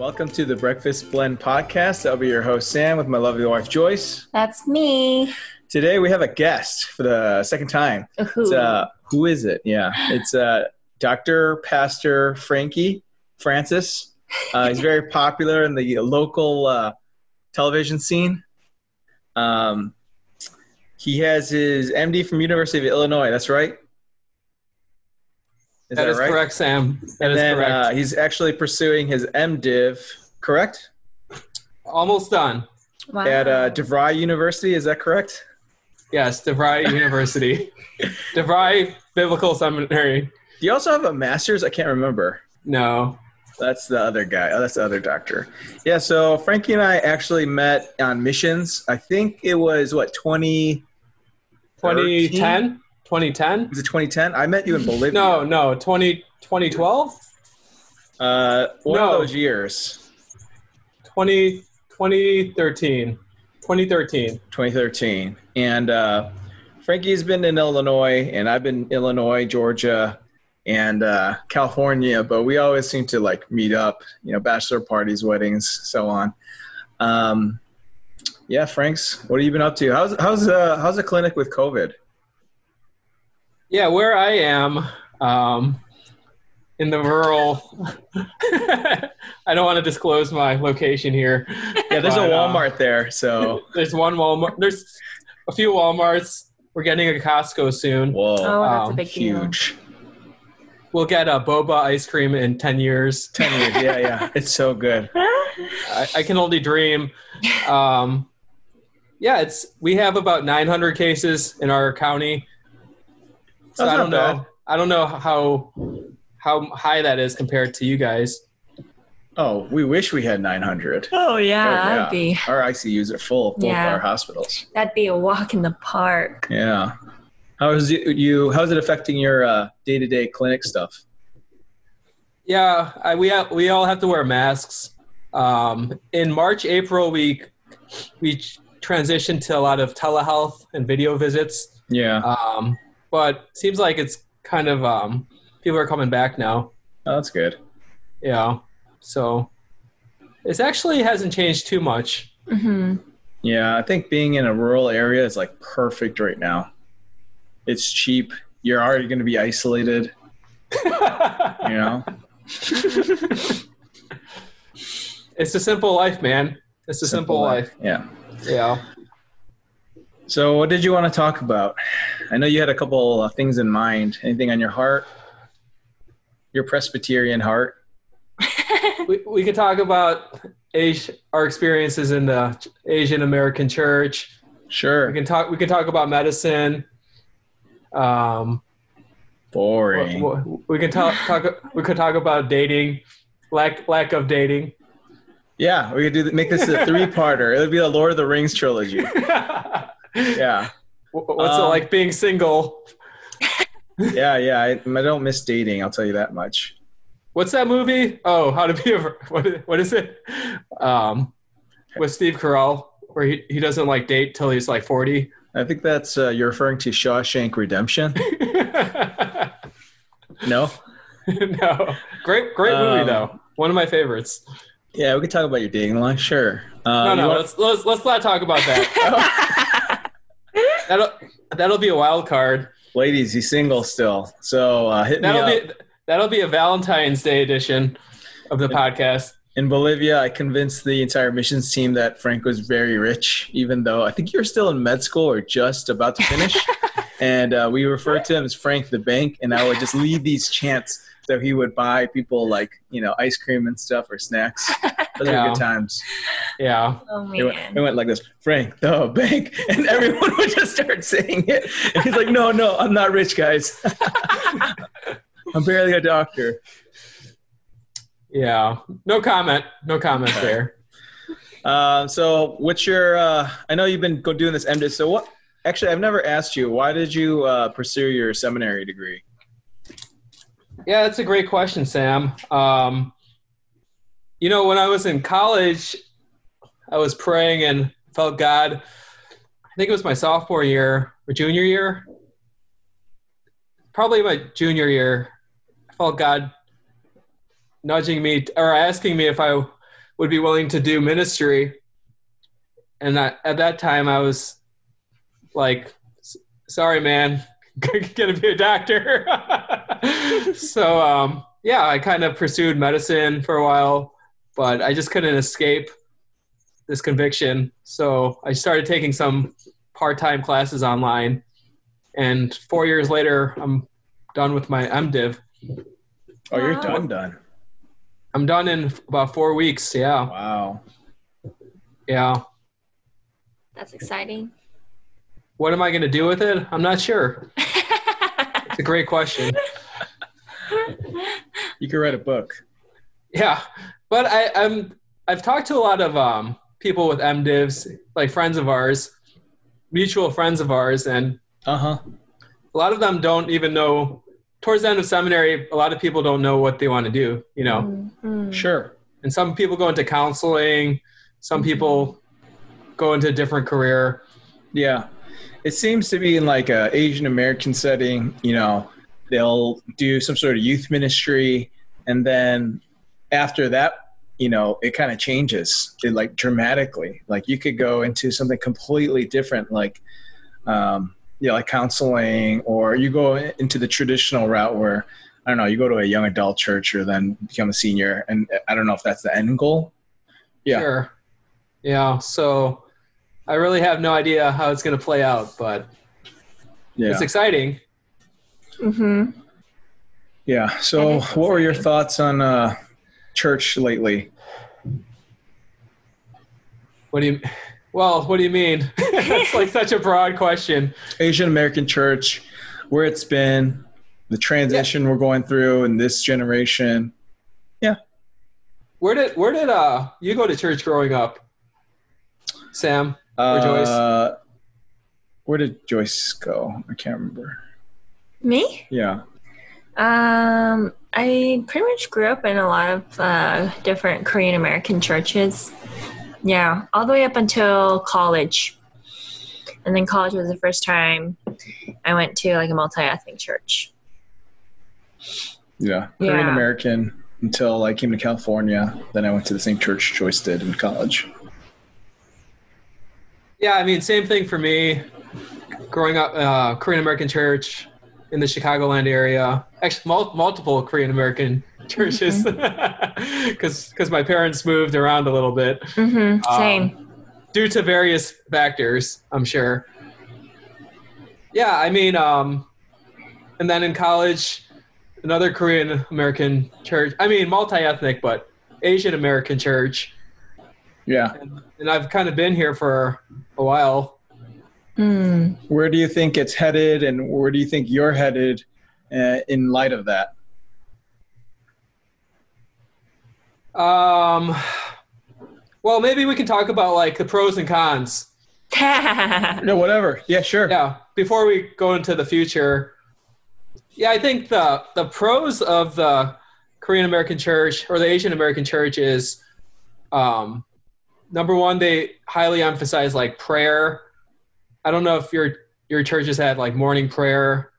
Welcome to the Breakfast Blend podcast. I'll be your host, Sam, with my lovely wife, Joyce. That's me. Today we have a guest for the second time. It's, who is it? Yeah, it's Dr. Pastor Frankie Francis. He's very popular in the local television scene. He has his MD from University of Illinois. That's right. Is that right? Correct, Sam. That is correct. He's actually pursuing his MDiv, correct? Almost done. Wow. At DeVry University, is that correct? Yes, DeVry University. DeVry Biblical Seminary. Do you also have a master's? I can't remember. No. That's the other guy. Oh, that's the other doctor. Yeah, so Frankie and I actually met on missions. I think it was, 2010? 2010? Was it 2010? I met you in Bolivia. No, 2012? One of those years. 2013. And Frankie's been in Illinois, and I've been in Illinois, Georgia, and California, but we always seem to meet up, bachelor parties, weddings, so on. Yeah, Franks, what have you been up to? How's the clinic with COVID? Yeah, where I am, in the rural, I don't want to disclose my location here. Yeah, there's a Walmart there, so. There's one Walmart. There's a few Walmarts. We're getting a Costco soon. Whoa. Oh, that's a big deal. Huge. We'll get a boba ice cream in 10 years. 10 years, yeah. It's so good. I can only dream. Yeah, we have about 900 cases in our county. So I don't know how high that is compared to you guys. Oh, we wish we had 900. Oh yeah, that'd be. Our ICUs are full. Both our hospitals. That'd be a walk in the park. Yeah. How's it affecting your day-to-day clinic stuff? Yeah, we all have to wear masks. In March, April, we transitioned to a lot of telehealth and video visits. Yeah. But seems like it's kind of people are coming back now. Oh, that's good. Yeah. So it actually hasn't changed too much. Mm-hmm. Yeah, I think being in a rural area is perfect right now. It's cheap. You're already going to be isolated. It's a simple life, man. It's a simple life. Yeah. Yeah. So what did you want to talk about? I know you had a couple of things in mind. Anything on your heart? Your Presbyterian heart? We could talk about our experiences in the Asian American church. Sure. We can talk about medicine. Boring. We can talk. We could talk about dating. Lack of dating. Yeah, we could make this a three-parter. It would be a Lord of the Rings trilogy. Yeah. What's it like being single? Yeah. I don't miss dating. I'll tell you that much. What's that movie? Oh, what is it? With Steve Carell, where he doesn't date till he's 40. I think that's, you're referring to Shawshank Redemption. No? No. Great movie though. One of my favorites. Yeah. We could talk about your dating life. Sure. Let's not talk about that. That'll be a wild card. Ladies, he's single still. So hit me up. That'll be a Valentine's Day edition of the podcast. In Bolivia, I convinced the entire missions team that Frank was very rich, even though I think you were still in med school or just about to finish. And we referred to him as Frank the Bank, and I would just leave these chants so he would buy people ice cream and stuff or snacks. Those are good times. Yeah. Oh, man. It went like this, Frank the Bank, and everyone would just start saying it. And he's like, no, I'm not rich, guys. I'm barely a doctor. Yeah. No comment there. So what's your I know you've been doing this MDiv. So what – actually, I've never asked you. Why did you pursue your seminary degree? Yeah, that's a great question, Sam. When I was in college, I was praying and felt God. I think it was my sophomore year or junior year. Probably my junior year. I felt God nudging me or asking me if I would be willing to do ministry. And at that time I was like, sorry, man, gonna be a doctor. So, yeah, I kind of pursued medicine for a while, but I just couldn't escape this conviction. So I started taking some part-time classes online, and 4 years later, I'm done with my MDiv. Oh, you're done. I'm done in about 4 weeks. Yeah. Wow. Yeah. That's exciting. What am I going to do with it? I'm not sure. It's a great question. You could write a book. Yeah. But I've talked to a lot of people with MDivs, like friends of ours, mutual friends of ours, and a lot of them don't even know. Towards the end of seminary, a lot of people don't know what they want to do, you know. Mm-hmm. Sure. And some people go into counseling. Some people go into a different career. Yeah. It seems to be in like an Asian American setting, you know, they'll do some sort of youth ministry. And then after that, you know, it kind of changes like dramatically. Like you could go into something completely different, like, yeah, like counseling, or you go into the traditional route where, I don't know, you go to a young adult church or then become a senior. And I don't know if that's the end goal. Yeah. Sure. Yeah. So I really have no idea how it's going to play out, but it's exciting. Mm-hmm. Yeah. So what were your thoughts on church lately? Well, what do you mean? That's like such a broad question. Asian American church, where it's been, the transition we're going through in this generation. Yeah. Where did you go to church growing up, Sam or Joyce? Where did Joyce go? I can't remember. Me? Yeah. I pretty much grew up in a lot of different Korean American churches. Yeah, all the way up until college. And then college was the first time I went to like a multi-ethnic church. Yeah, Korean American until I came to California. Then I went to the same church Joyce did in college. Yeah, I mean, same thing for me. Growing up, Korean American church in the Chicagoland area. Actually, multiple Korean American churches, because my parents moved around a little bit. Mm-hmm. Same. Due to various factors, I'm sure. Yeah, I mean, and then in college, another Korean American church. I mean, multi-ethnic, but Asian American church. Yeah. And I've kind of been here for a while. Mm. Where do you think it's headed, and where do you think you're headed in light of that? Well, maybe we can talk about like the pros and cons. No, whatever. Yeah, sure. Yeah. Before we go into the future. Yeah, I think the pros of the Korean American church or the Asian American church is, number one, they highly emphasize like prayer. I don't know if your churches had like morning prayer.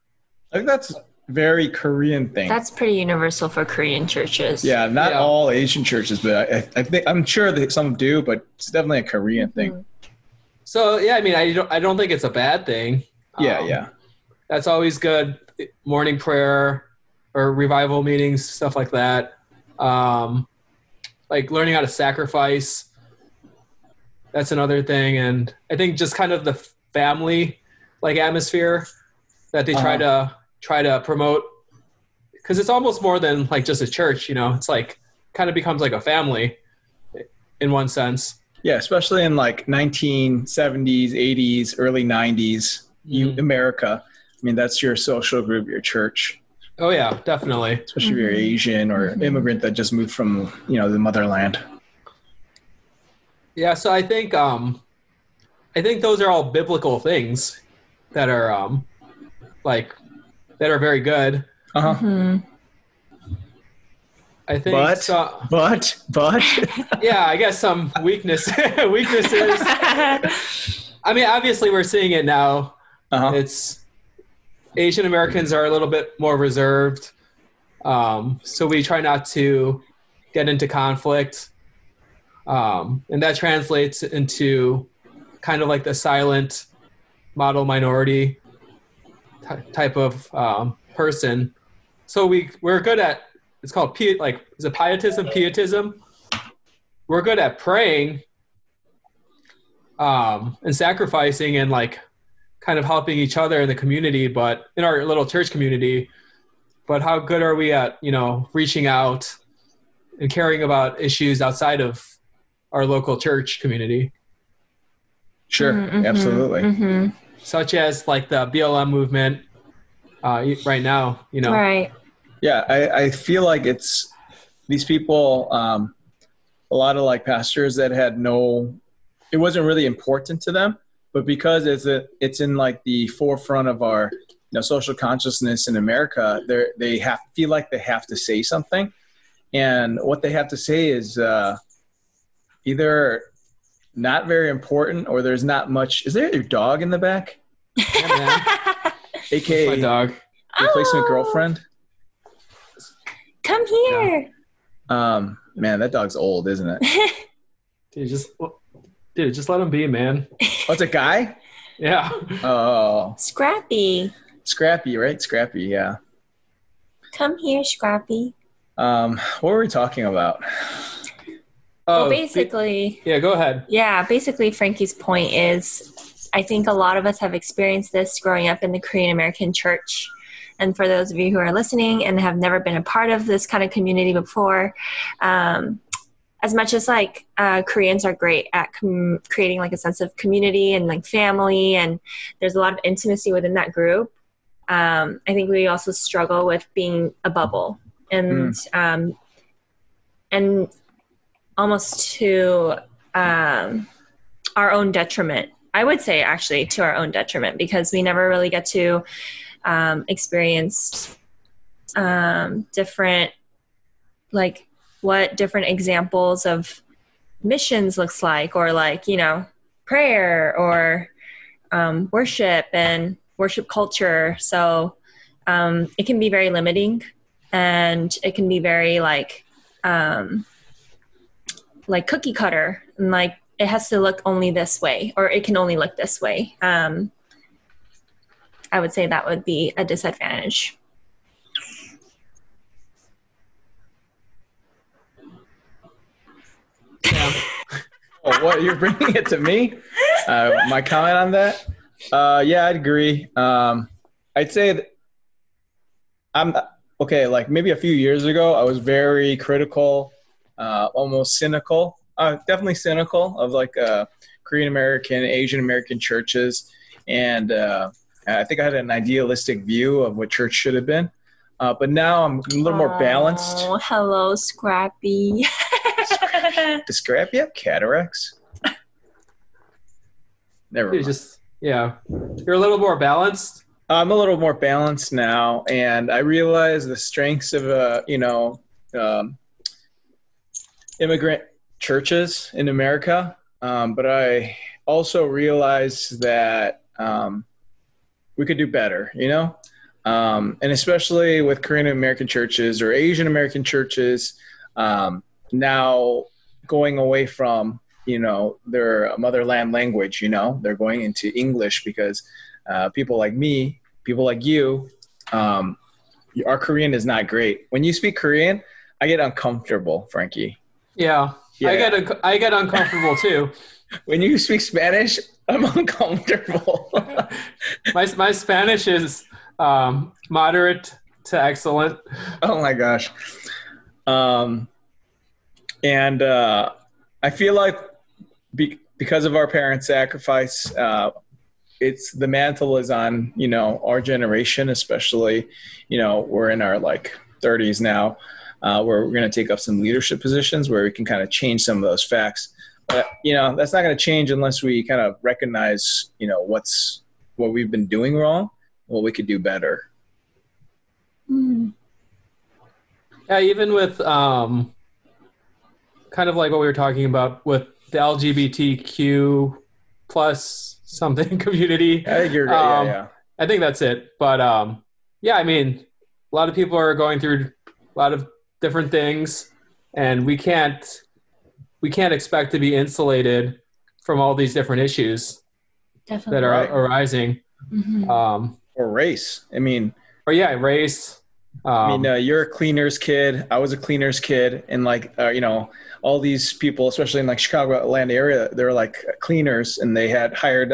I think that's very Korean thing. That's pretty universal for Korean churches. Yeah, not all Asian churches, but I think I'm sure that some do, but it's definitely a Korean thing. So yeah, I mean, I don't think it's a bad thing. Yeah. That's always good. Morning prayer or revival meetings, stuff like that. Like learning how to sacrifice. That's another thing, and I think just kind of the family like atmosphere that they try to promote, because it's almost more than like just a church, you know. It's like kind of becomes like a family in one sense. Yeah, especially in like 1970s, 80s, early 90s, America. I mean, that's your social group, your church. Oh yeah, definitely. Especially if you're Asian or immigrant that just moved from, you know, the motherland. Yeah, so I think those are all biblical things that are that are very good. Uh-huh. Mm-hmm. I think but yeah, I guess some weaknesses. I mean, obviously we're seeing it now. Uh-huh. It's Asian Americans are a little bit more reserved. So we try not to get into conflict. And that translates into kind of like the silent model minority type of person. So we're good at, it's called is it pietism? We're good at praying and sacrificing and like kind of helping each other in the community, but in our little church community. But how good are we at, you know, reaching out and caring about issues outside of our local church community? Sure, mm-hmm, absolutely. Mm-hmm. Such as like the BLM movement right now, you know. Right. Yeah, I feel like it's these people, a lot of like pastors that had it wasn't really important to them, but because it's in like the forefront of our, you know, social consciousness in America, they feel like they have to say something. And what they have to say is either not very important or there's not much. Is there a dog in the back? Yeah, man. AKA my dog. Replacement girlfriend. Come here. Yeah. Man, that dog's old, isn't it? Dude, just let him be, man. Oh, it's a guy? Yeah. Oh. Scrappy. Scrappy, right? Scrappy, yeah. Come here, Scrappy. What were we talking about? Well, basically... yeah, go ahead. Yeah, basically Frankie's point is, I think a lot of us have experienced this growing up in the Korean American church. And for those of you who are listening and have never been a part of this kind of community before, as much as like Koreans are great at creating like a sense of community and like family, and there's a lot of intimacy within that group, I think we also struggle with being a bubble and almost to our own detriment. I would say actually to our own detriment, because we never really get to experience different like what different examples of missions looks like, or like, you know, prayer or worship and worship culture. So it can be very limiting, and it can be very like cookie cutter, and like it has to look only this way, or it can only look this way. I would say that would be a disadvantage. Yeah. Oh, what, you're bringing it to me? My comment on that? Yeah, I'd agree. I'd say that like maybe a few years ago, I was very critical, almost cynical, definitely cynical of like Korean American, Asian American churches. And I think I had an idealistic view of what church should have been. But now I'm a little more balanced. Oh, hello, Scrappy. Does Scrappy have cataracts? Never mind. You're a little more balanced? I'm a little more balanced now. And I realize the strengths of, immigrant churches in America. But I also realize that we could do better, you know? And especially with Korean American churches or Asian American churches, now going away from, you know, their motherland language, you know, they're going into English because people like me, people like you, our Korean is not great. When you speak Korean, I get uncomfortable, Frankie. Yeah. I get uncomfortable too. When you speak Spanish, I'm uncomfortable. my Spanish is moderate to excellent. Oh my gosh. And I feel like because of our parents' sacrifice, it's the mantle is on, you know, our generation, especially, you know, we're in our like 30s now, where we're going to take up some leadership positions where we can kind of change some of those facts. But, you know, that's not going to change unless we kind of recognize, you know, what we've been doing wrong, what we could do better. Yeah, even with kind of like what we were talking about with the LGBTQ plus something community. I think you're right. Yeah. I think that's it. But yeah, I mean, a lot of people are going through a lot of different things, and we can't we can't expect to be insulated from all these different issues that are arising. Mm-hmm. Or race. I mean, or yeah, race. You're a cleaner's kid. I was a cleaner's kid. And like, all these people, especially in like Chicago, Atlanta area, they were like cleaners, and they had hired,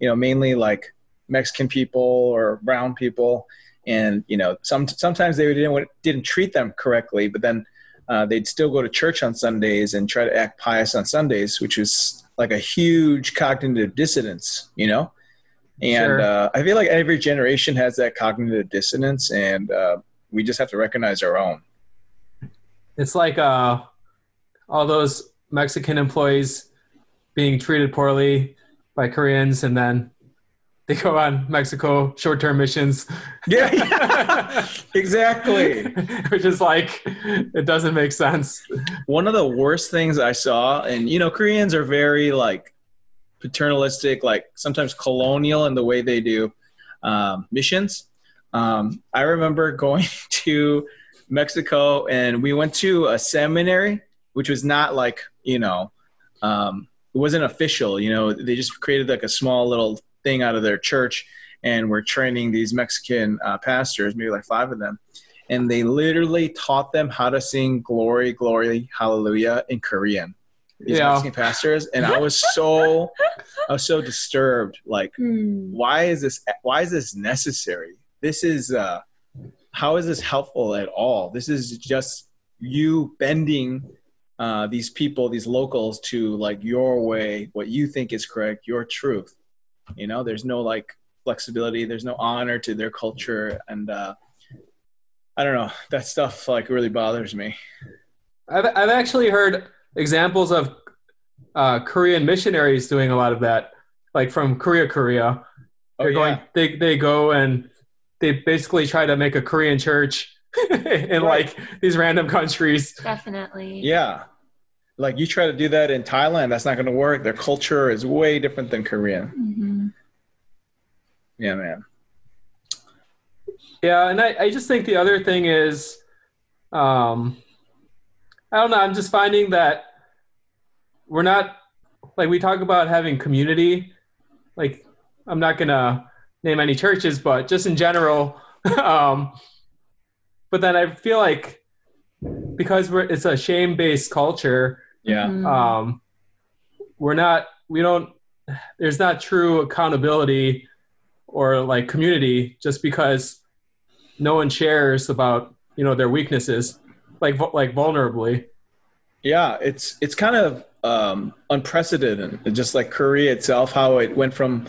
mainly like Mexican people or brown people. And, sometimes they didn't treat them correctly, but then they'd still go to church on Sundays and try to act pious on Sundays, which is like a huge cognitive dissonance, And sure. I feel like every generation has that cognitive dissonance, and we just have to recognize our own. It's like all those Mexican employees being treated poorly by Koreans, and then they go on Mexico short-term missions. Yeah, exactly. Which is like, it doesn't make sense. One of the worst things I saw, and Koreans are very like paternalistic, like sometimes colonial in the way they do missions. I remember going to Mexico, and we went to a seminary, which was not like, it wasn't official. They just created like a small little thing out of their church, and we're training these Mexican pastors, maybe like 5 of them, and they literally taught them how to sing "Glory, Glory, Hallelujah" in Korean. These Mexican pastors, and I was so disturbed. like, why is this necessary? This is how is this helpful at all? This is just you bending these people, these locals, to like your way, what you think is correct, your truth. There's no like flexibility. There's no honor to their culture. And I don't know, that stuff like really bothers me. I've actually heard examples of Korean missionaries doing a lot of that, like from Korea. They go and they basically try to make a Korean church in like these random countries. Definitely. Yeah. Like you try to do that in Thailand, that's not going to work. Their culture is way different than Korean. Mm-hmm. Yeah, man. Yeah, and I just think the other thing is, I don't know, I'm just finding that we're not, like we talk about having community. Like I'm not going to name any churches, but just in general. But then I feel like because it's a shame-based culture, there's not true accountability or like community, just because no one shares about their weaknesses like vulnerably. Yeah, it's kind of unprecedented, just like Korea itself, how it went from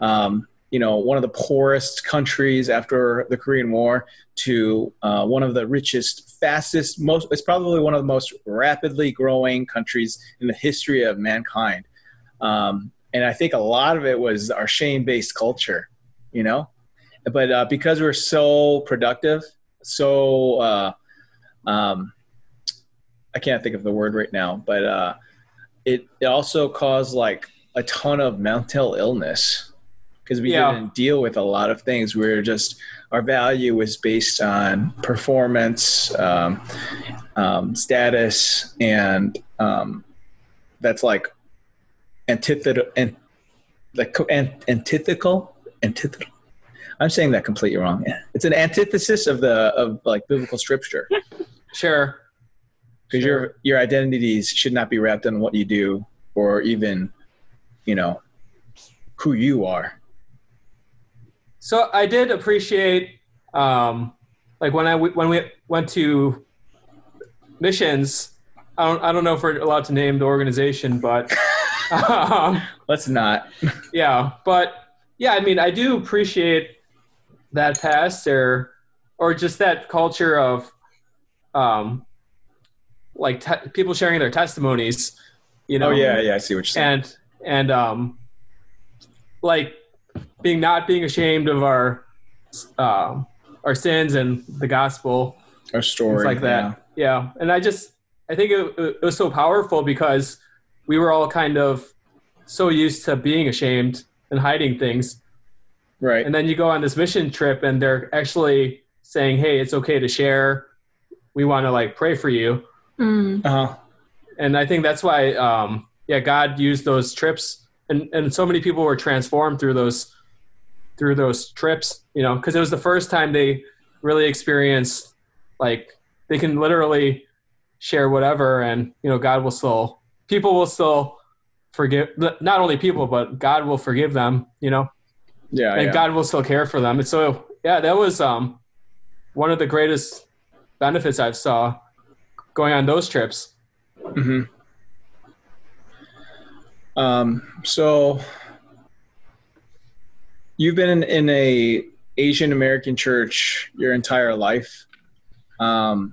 one of the poorest countries after the Korean War to one of the richest, fastest, it's probably one of the most rapidly growing countries in the history of mankind. And I think a lot of it was our shame-based culture, But because we're so productive, so I can't think of the word right now, but it also caused like a ton of mental illness. Because we didn't deal with a lot of things. Our value was based on performance, status, and that's like antithetical. I'm saying that completely wrong. It's an antithesis of like biblical scripture. Sure. Because your identities should not be wrapped in what you do or even, who you are. So I did appreciate, when we went to missions, I don't know if we're allowed to name the organization, but let's not. Yeah, but yeah, I mean, I do appreciate that pastor or just that culture of people sharing their testimonies. Oh yeah, I see what you're saying. And being ashamed of our sins and the gospel, our story, like that. Yeah. And I think it was so powerful because we were all kind of so used to being ashamed and hiding things. Right. And then you go on this mission trip and they're actually saying, "Hey, it's okay to share. We want to like pray for you." Mm. Uh huh. And I think that's why, God used those trips, and so many people were transformed through those trips, you know, because it was the first time they really experienced, like, they can literally share whatever, and, you know, people will still forgive, not only people, but God will forgive them, you know? Yeah. And God will still care for them. And so, yeah, that was one of the greatest benefits I've saw going on those trips. Mm-hmm. So you've been in a Asian American church your entire life. Where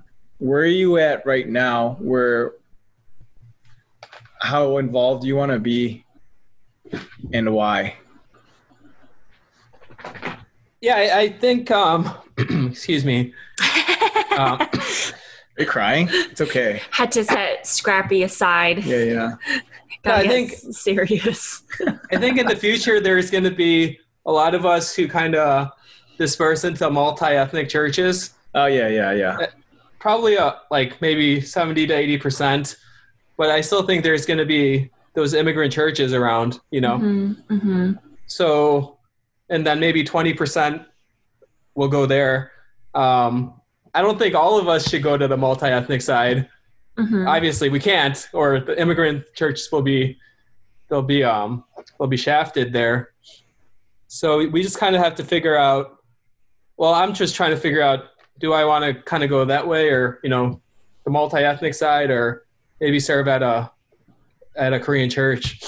are you at right now? How involved do you want to be, and why? Yeah, I think, excuse me. You're crying? It's okay. Had to set Scrappy aside. Yeah. I think serious. I think in the future, there's going to be a lot of us who kind of disperse into multi-ethnic churches. Oh, yeah. Probably maybe 70 to 80%. But I still think there's going to be those immigrant churches around, you know? Mm-hmm, mm-hmm. So, and then maybe 20% will go there. I don't think all of us should go to the multi-ethnic side. Mm-hmm. Obviously we can't, or the immigrant churches will be shafted there. So we just kind of have to figure out, I'm just trying to figure out, do I want to kind of go that way, or, you know, the multi-ethnic side, or maybe serve at a Korean church.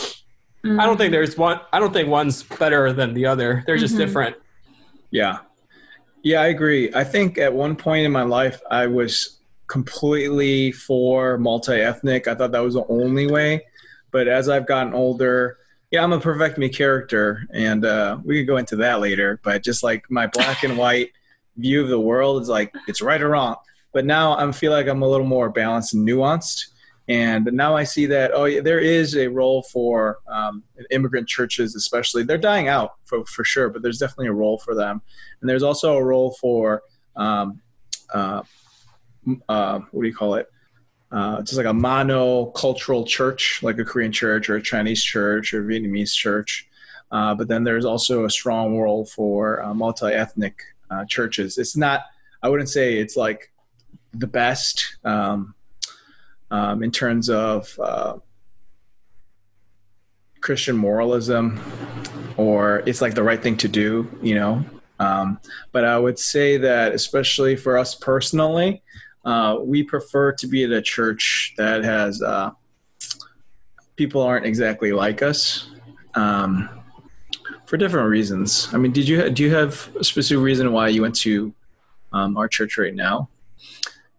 Mm-hmm. I don't think one's better than the other. They're just mm-hmm. different. Yeah. Yeah, I agree. I think at one point in my life, I was completely for multi-ethnic. I thought that was the only way. But as I've gotten older, I'm a perfect me character. And we could go into that later. But just like my black and white view of the world is like, it's right or wrong. But now I feel like I'm a little more balanced and nuanced. And now I see that, there is a role for immigrant churches, especially. They're dying out for sure, but there's definitely a role for them. And there's also a role for, just like a monocultural church, like a Korean church or a Chinese church or a Vietnamese church. But then there's also a strong role for multi-ethnic churches. I wouldn't say it's like the best, in terms of Christian moralism, or it's like the right thing to do, you know. But I would say that, especially for us personally, we prefer to be at a church that has people aren't exactly like us for different reasons. I mean, do you have a specific reason why you went to our church right now?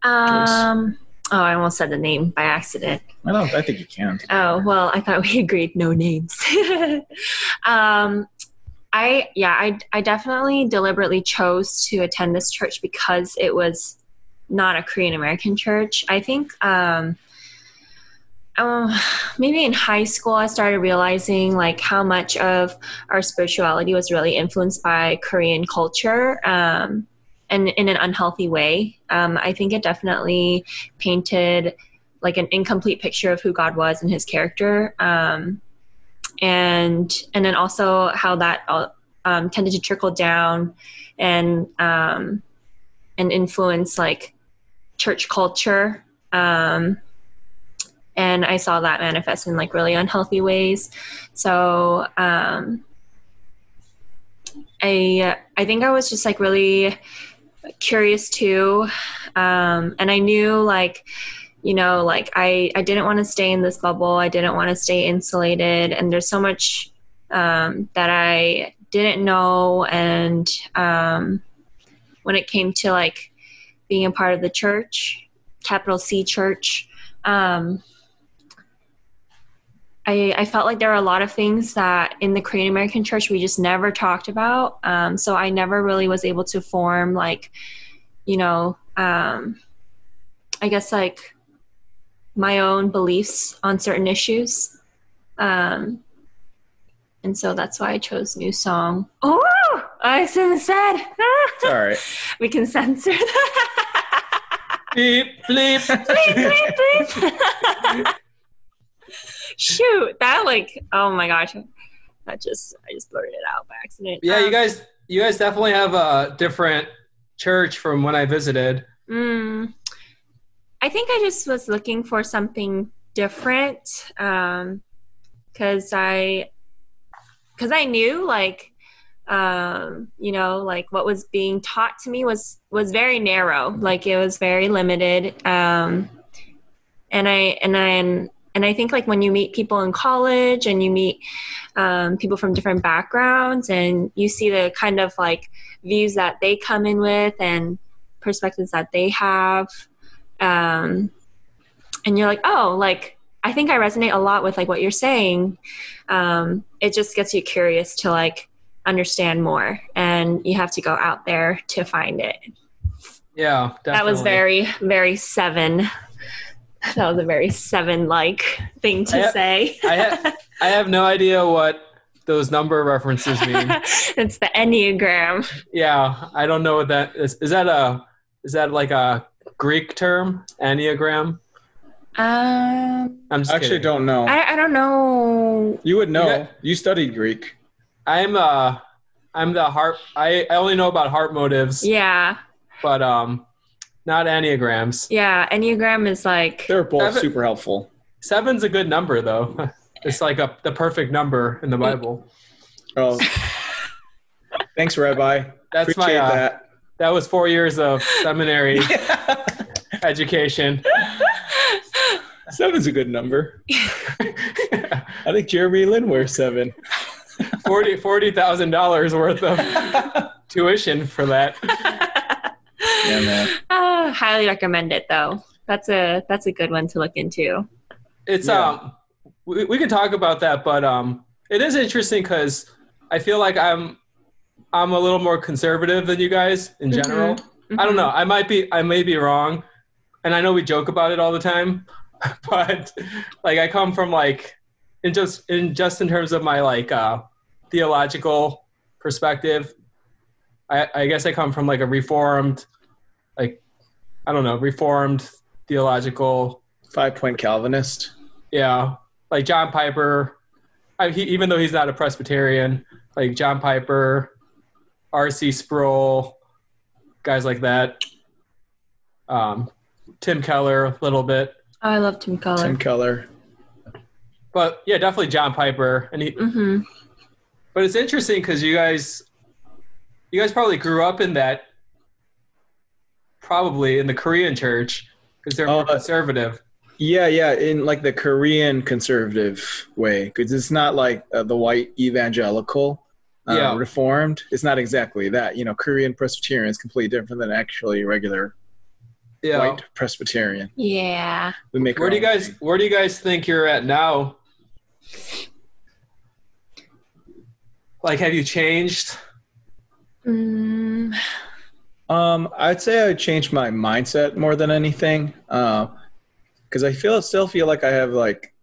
Joyce? Oh, I almost said the name by accident. I think you can. Oh, well, I thought we agreed no names. I definitely deliberately chose to attend this church because it was not a Korean American church. I think maybe in high school I started realizing like how much of our spirituality was really influenced by Korean culture. And in an unhealthy way. I think it definitely painted like an incomplete picture of who God was and his character. And then also how that tended to trickle down and influence like church culture. And I saw that manifest in like really unhealthy ways. So, I think I was just like really curious too. And I knew like, you know, like I didn't want to stay in this bubble. I didn't want to stay insulated. And there's so much that I didn't know. And when it came to like being a part of the church, capital C church, I felt like there were a lot of things that in the Korean American church we just never talked about. So I never really was able to form like, you know, I guess like my own beliefs on certain issues. And so that's why I chose New Song. Oh, I said. Sorry. We can censor that. Bleep, bleep. Bleep, bleep, bleep. Like, oh my gosh, I just blurted it out by accident. Yeah, you guys definitely have a different church from when I visited. I think I just was looking for something different, because I knew, like, you know, like what was being taught to me was very narrow. Like, it was very limited. And I think, like, when you meet people in college and you meet people from different backgrounds and you see the kind of, like, views that they come in with and perspectives that they have, and you're like, oh, like, I think I resonate a lot with, like, what you're saying. It just gets you curious to, like, understand more, and you have to go out there to find it. Yeah, definitely. That was very, very seven. That was a very seven-like thing to say. I have no idea what those number references mean. It's the Enneagram. Yeah, I don't know what that is. Is that like a Greek term? Enneagram? I actually don't know. I don't know. You would know. You studied Greek. I'm the heart. I only know about heart motives. Yeah. But not Enneagrams. Yeah, Enneagram is like... They're both seven, super helpful. Seven's a good number, though. It's like the perfect number in the Bible. Oh. Thanks, Rabbi. That's Appreciate that. That was 4 years of seminary education. Seven's a good number. I think Jeremy Lin wears seven. $40,000 worth of tuition for that. Yeah, man. Highly recommend it, though. That's a good one to look into. It's we can talk about that, but it is interesting because I feel like I'm a little more conservative than you guys in general. Mm-hmm. I don't know. I may be wrong, and I know we joke about it all the time, but like I come from like. In just in terms of my like theological perspective, I guess I come from like a reformed, like I don't know, reformed theological 5-point Calvinist. Yeah, like John Piper. Even though he's not a Presbyterian, like John Piper, R.C. Sproul, guys like that. Tim Keller a little bit. Oh, I love Tim Keller. But yeah, definitely John Piper. And But it's interesting because you guys probably grew up in that, probably in the Korean church because they're more conservative. Yeah, in like the Korean conservative way, because it's not like the white evangelical reformed. It's not exactly that. You know, Korean Presbyterian is completely different than actually regular white Presbyterian. Yeah. We make Where do you guys think you're at now? Like, have you changed? I'd say I changed my mindset more than anything, because I still feel like I have like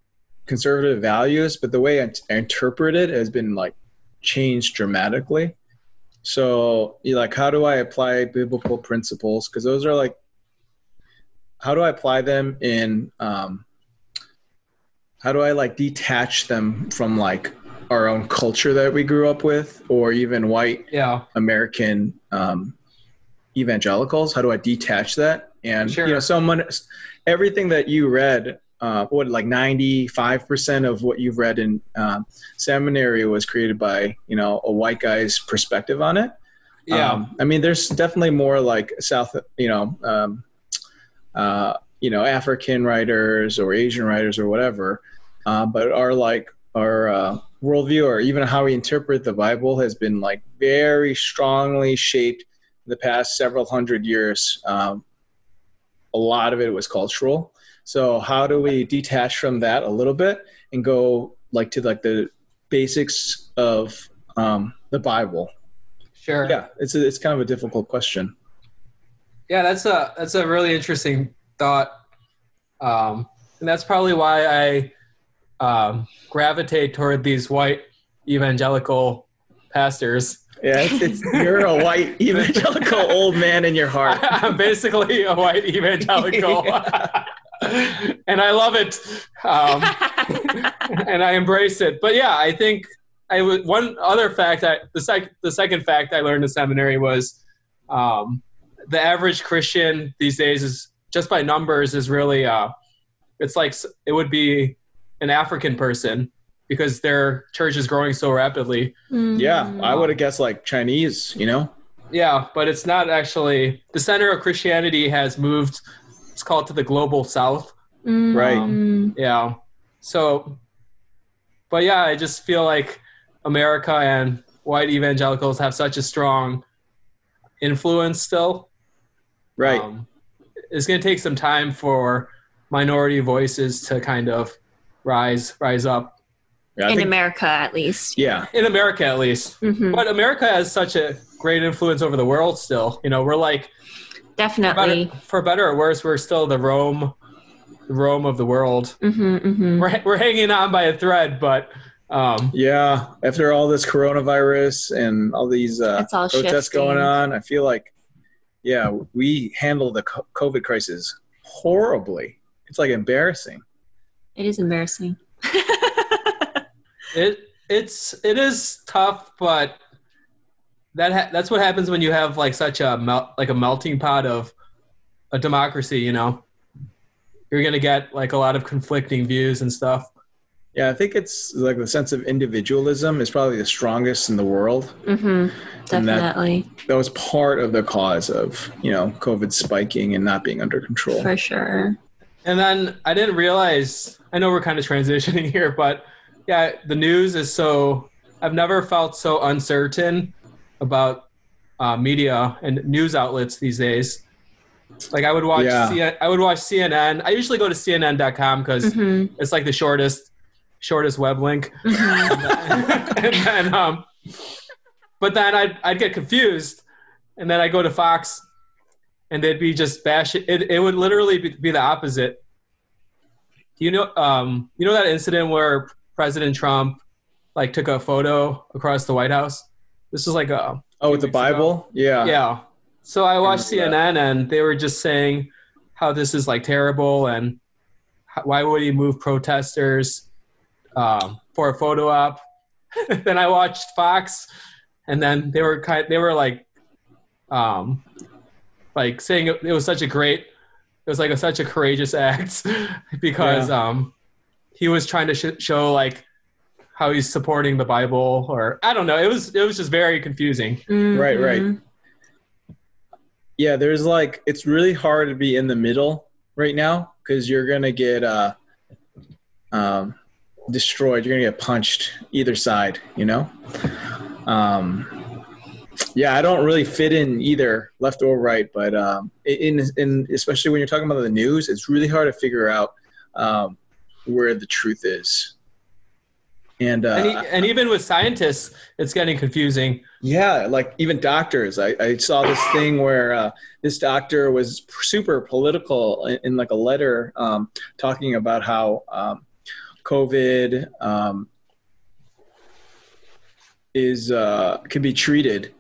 conservative values, but the way I interpret it has been like changed dramatically. So, like, how do I apply biblical principles? Because those are like, how do I apply them in? How do I like detach them from like our own culture that we grew up with, or even white American evangelicals? How do I detach that? And someone, everything that you read, what like 95% of what you've read in seminary was created by a white guy's perspective on it. Yeah, I mean, there's definitely more like South, African writers or Asian writers or whatever, but our worldview or even how we interpret the Bible has been like very strongly shaped in the past several hundred years. A lot of it was cultural. So how do we detach from that a little bit and go like to like the basics of the Bible? Sure. Yeah, it's kind of a difficult question. Yeah, that's a really interesting thought, and that's probably why I gravitate toward these white evangelical pastors. Yeah, you're a white evangelical old man in your heart. I'm basically a white evangelical, and I love it. and I embraced it. But yeah, I think I was one other fact. The second fact I learned in seminary was the average Christian these days is just by numbers is really it's like it would be an African person because their church is growing so rapidly. Mm-hmm. Yeah, I would have guessed like Chinese, you know. Yeah, but it's not actually – the center of Christianity has moved, it's called to the global south. Mm. Right. Yeah. So – but yeah, I just feel like America and white evangelicals have such a strong influence still. Right. It's going to take some time for minority voices to kind of rise up. Yeah, in America, at least. Yeah. In America, at least. Mm-hmm. But America has such a – great influence over the world still, you know. We're like, definitely for better or worse, we're still the Rome of the world. Mm-hmm, mm-hmm. We're hanging on by a thread, but yeah, after all this coronavirus and all these protests going on, I feel like, yeah, we handled the COVID crisis horribly. It's like embarrassing. It is embarrassing. it is tough, but that's what happens when you have like such a melting pot of a democracy, you know. You're going to get like a lot of conflicting views and stuff. Yeah, I think it's like the sense of individualism is probably the strongest in the world. Mm-hmm, definitely. That was part of the cause of, you know, COVID spiking and not being under control. For sure. And then I didn't realize, I know we're kind of transitioning here, but yeah, the news is so, I've never felt so uncertain about media and news outlets these days. Like I would watch, I would watch CNN. I usually go to CNN.com because mm-hmm. it's like the shortest web link. But then I'd get confused, and then I go to Fox, and they'd be just bashing. It would literally be the opposite. You know that incident where President Trump like took a photo across the White House. This was like a... Oh, with the Bible? Ago. Yeah. Yeah. So I watched CNN and they were just saying how this is like terrible and why would he move protesters for a photo op? Then I watched Fox and then they were like saying it was such a great... It was like such a courageous act because he was trying to show like how he's supporting the Bible, or I don't know. It was just very confusing. Mm-hmm. Right. Yeah. There's like, it's really hard to be in the middle right now. Cause you're going to get destroyed. You're going to get punched either side, you know? Yeah. I don't really fit in either left or right, but in especially when you're talking about the news, it's really hard to figure out where the truth is. And even with scientists, it's getting confusing. Yeah, like even doctors. I saw this thing where this doctor was super political in like a letter talking about how COVID can be treated.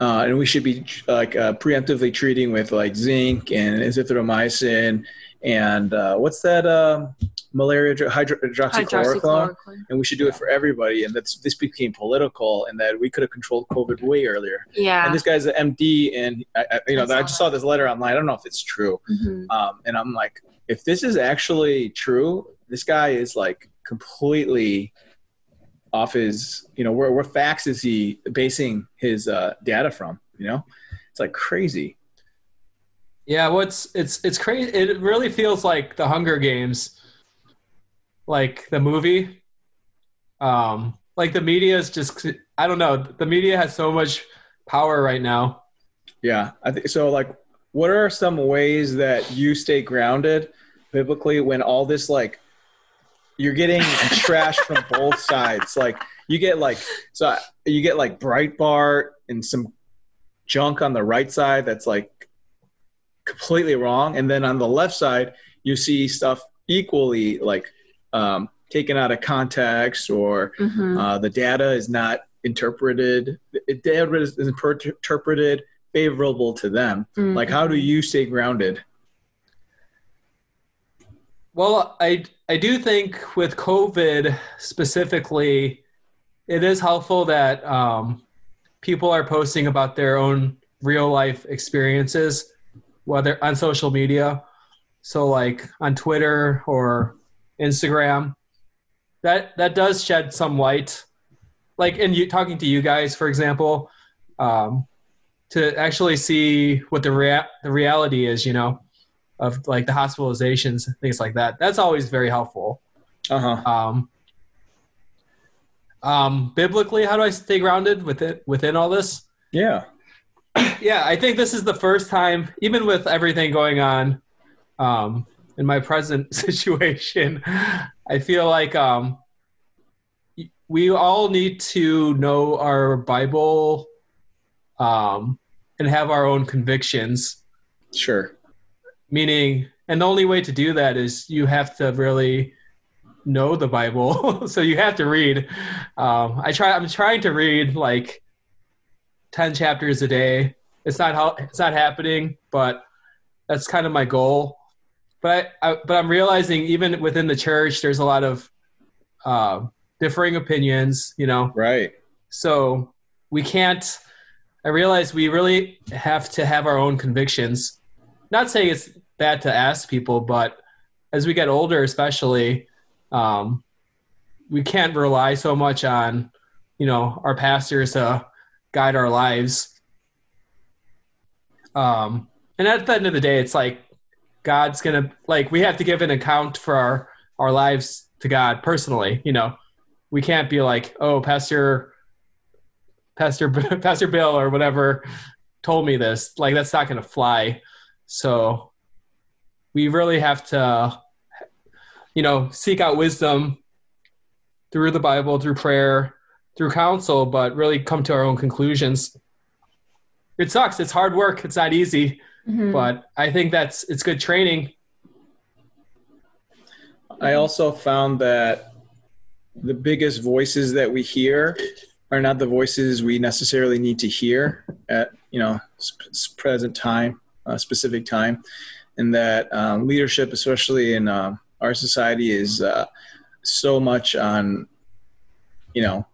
And we should be like preemptively treating with like zinc and azithromycin and what's that malaria hydroxychloroquine, and we should do it for everybody. And this became political, and that we could have controlled COVID way earlier. Yeah. And this guy's an MD, and I just saw this letter online. I don't know if it's true. Mm-hmm. And I'm like, if this is actually true, this guy is like completely off his, you know, where facts is he basing his data from? You know, it's like crazy. Yeah, it's crazy. It really feels like the Hunger Games, like the movie. Like the media is just, I don't know. The media has so much power right now. Yeah, I think so. Like, what are some ways that you stay grounded biblically when all this like? You're getting trash from both sides. Like you get like Breitbart and some junk on the right side that's like completely wrong, and then on the left side you see stuff equally like taken out of context, or mm-hmm. The data is not interpreted. Data is interpreted favorable to them. Mm-hmm. Like, how do you stay grounded? Well, I do think with COVID specifically, it is helpful that people are posting about their own real life experiences, whether on social media, so like on Twitter or Instagram. That does shed some light. Like in you talking to you guys, for example, to actually see what the reality is, you know, of like the hospitalizations, things like that. That's always very helpful. Uh-huh. Biblically, how do I stay grounded within all this? Yeah. Yeah, I think this is the first time, even with everything going on in my present situation, I feel like we all need to know our Bible and have our own convictions. Sure. Meaning, and the only way to do that is you have to really know the Bible. So you have to read. I'm trying to read like 10 chapters a day. It's not happening, but that's kind of my goal. But I'm realizing even within the church, there's a lot of differing opinions, you know? Right. So I realize we really have to have our own convictions. Not saying it's bad to ask people, but as we get older, especially, we can't rely so much on, you know, our pastors to guide our lives. And at the end of the day, it's like God's gonna, like, we have to give an account for our lives to God personally. You know, we can't be like, oh, Pastor Bill or whatever told me this. Like, that's not gonna fly. So we really have to, you know, seek out wisdom through the Bible, through prayer, through counsel, but really come to our own conclusions. It sucks. It's hard work. It's not easy, mm-hmm. but I think it's good training. I also found that the biggest voices that we hear are not the voices we necessarily need to hear at, you know, present time, specific time, and that leadership, especially in our society, is so much on, you know,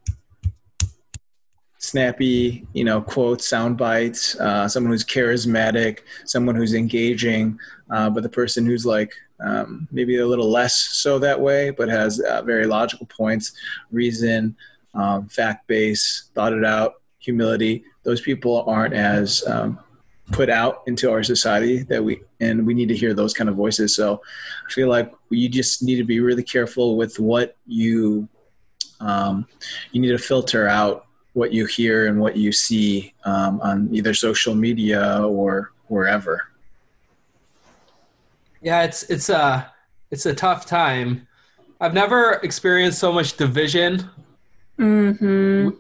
snappy, you know, quotes, sound bites, someone who's charismatic, someone who's engaging, but the person who's like maybe a little less so that way, but has very logical points, reason, fact base, thought it out, humility. Those people aren't as put out into our society and we need to hear those kind of voices. So I feel like you just need to be really careful with what you need to filter out what you hear and what you see on either social media or wherever. Yeah, it's a tough time. I've never experienced so much division mm-hmm.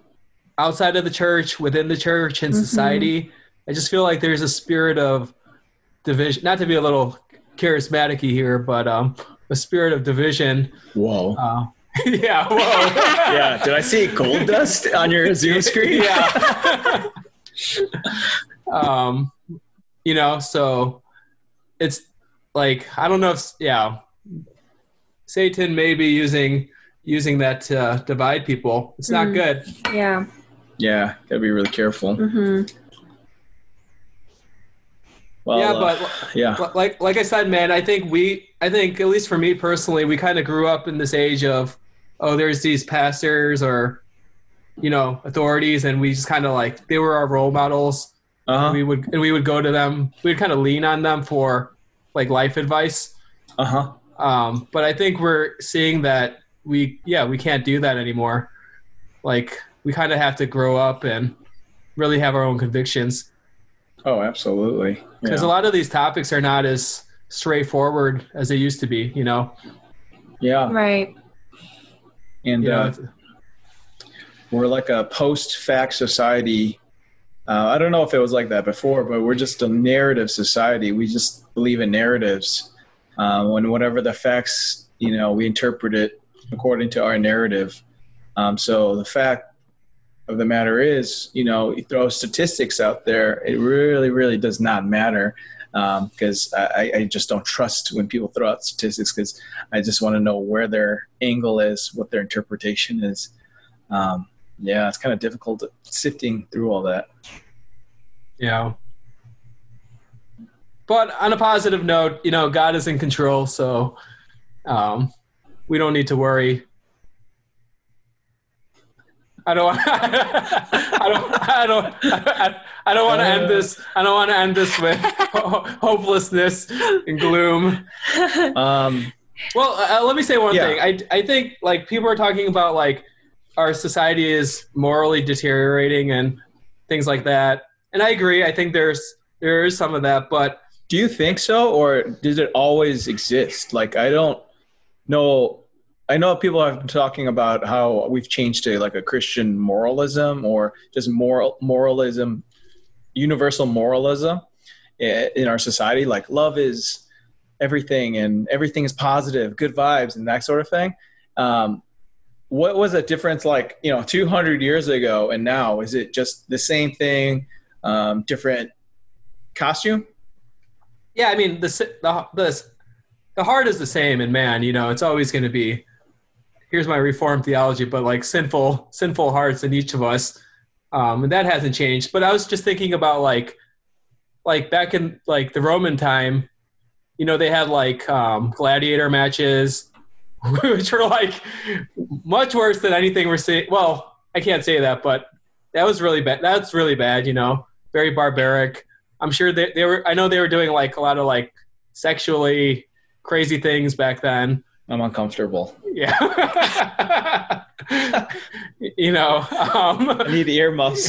outside of the church, within the church, and mm-hmm. society. I just feel like there's a spirit of division. Not to be a little charismatic-y here, but a spirit of division. Whoa. Yeah, whoa. Yeah, did I see gold dust on your Zoom screen? Yeah. You know, so it's like, I don't know if, yeah, Satan may be using that to divide people. It's not good. Yeah. Yeah, gotta be really careful. Mm-hmm. Well, yeah, but like I said, man, I think at least for me personally, we kind of grew up in this age of, oh, there's these pastors or, you know, authorities, and we just kind of like they were our role models. Uh-huh. We would go to them. We'd kind of lean on them for like life advice. Uh huh. But I think we're seeing that we can't do that anymore. Like we kind of have to grow up and really have our own convictions. Oh, absolutely. Because a lot of these topics are not as straightforward as they used to be, you know? Yeah. Right. And we're like a post-fact society. I don't know if it was like that before, but we're just a narrative society. We just believe in narratives. When whatever the facts, you know, we interpret it according to our narrative. So the fact of the matter is, you know, you throw statistics out there, it really, really does not matter. because I just don't trust when people throw out statistics, because I just want to know where their angle is, what their interpretation is. Yeah, it's kind of difficult sifting through all that. Yeah. But on a positive note, you know, God is in control, so we don't need to worry. I don't want to end this. I don't want to end this with hopelessness and gloom. Well, let me say one thing. I think, like, people are talking about, like, our society is morally deteriorating and things like that. And I agree. I think there is some of that, but do you think so? Or does it always exist? Like, I don't know. I know people have been talking about how we've changed to, like, a Christian moralism, or just moralism, universal moralism in our society. Like, love is everything and everything is positive, good vibes and that sort of thing. What was the difference, like, you know, 200 years ago and now? Is it just the same thing, different costume? Yeah, I mean, the heart is the same in man. You know, it's always going to be, here's my Reformed theology, but, like, sinful hearts in each of us. And that hasn't changed. But I was just thinking about, like back in, like, the Roman time, you know, they had, like, gladiator matches, which were, like, much worse than anything we're seeing. Well, I can't say that, but that was really bad. That's really bad, you know, very barbaric. I'm sure they were, I know they were doing, like, a lot of, like, sexually crazy things back then. I'm uncomfortable. Yeah. You know, I need earmuffs.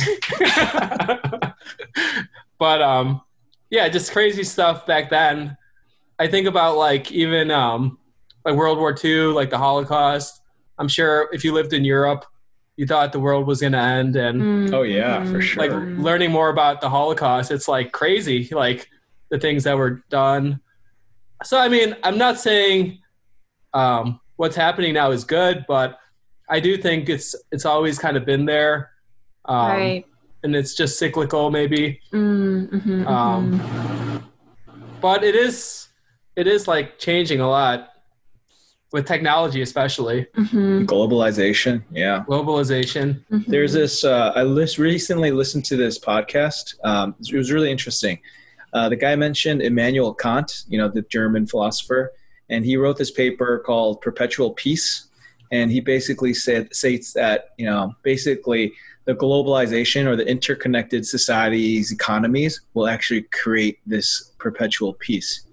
But yeah, just crazy stuff back then. I think about, like, even like World War II, like the Holocaust. I'm sure if you lived in Europe, you thought the world was going to end. And oh yeah, for sure. Like, learning more about the Holocaust, it's, like, crazy, like, the things that were done. So, I mean, I'm not saying what's happening now is good, but I do think it's always kind of been there. Right. And it's just cyclical, maybe. Mm-hmm, But it is like changing a lot with technology, especially. Mm-hmm. Globalization, yeah. Globalization. Mm-hmm. There's this, recently listened to this podcast. It was really interesting. The guy mentioned Immanuel Kant, you know, the German philosopher, and he wrote this paper called Perpetual Peace. And he basically states that, you know, basically the globalization or the interconnected societies, economies will actually create this perpetual peace.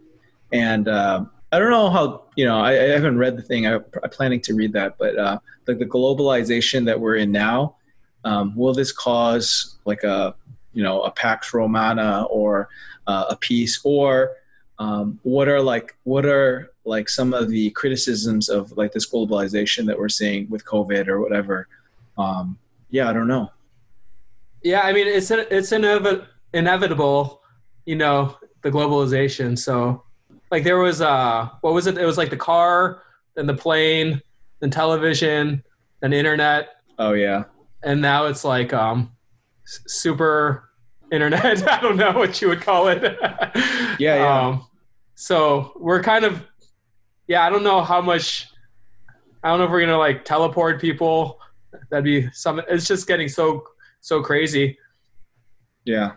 And I don't know how, you know, I haven't read the thing. I'm planning to read that, but the globalization that we're in now, will this cause, like, a, you know, a Pax Romana, or a peace, or what are some of the criticisms of, like, this globalization that we're seeing with COVID or whatever? Yeah, I don't know. Yeah, I mean, it's inevitable, you know, the globalization. So, like, there was what was it? It was, like, the car, then the plane, then television, then internet. Oh yeah. And now it's, like, super internet. I don't know what you would call it. Yeah. So we're kind of, I don't know if we're going to, like, teleport people. That'd be some, it's just getting so crazy. Yeah.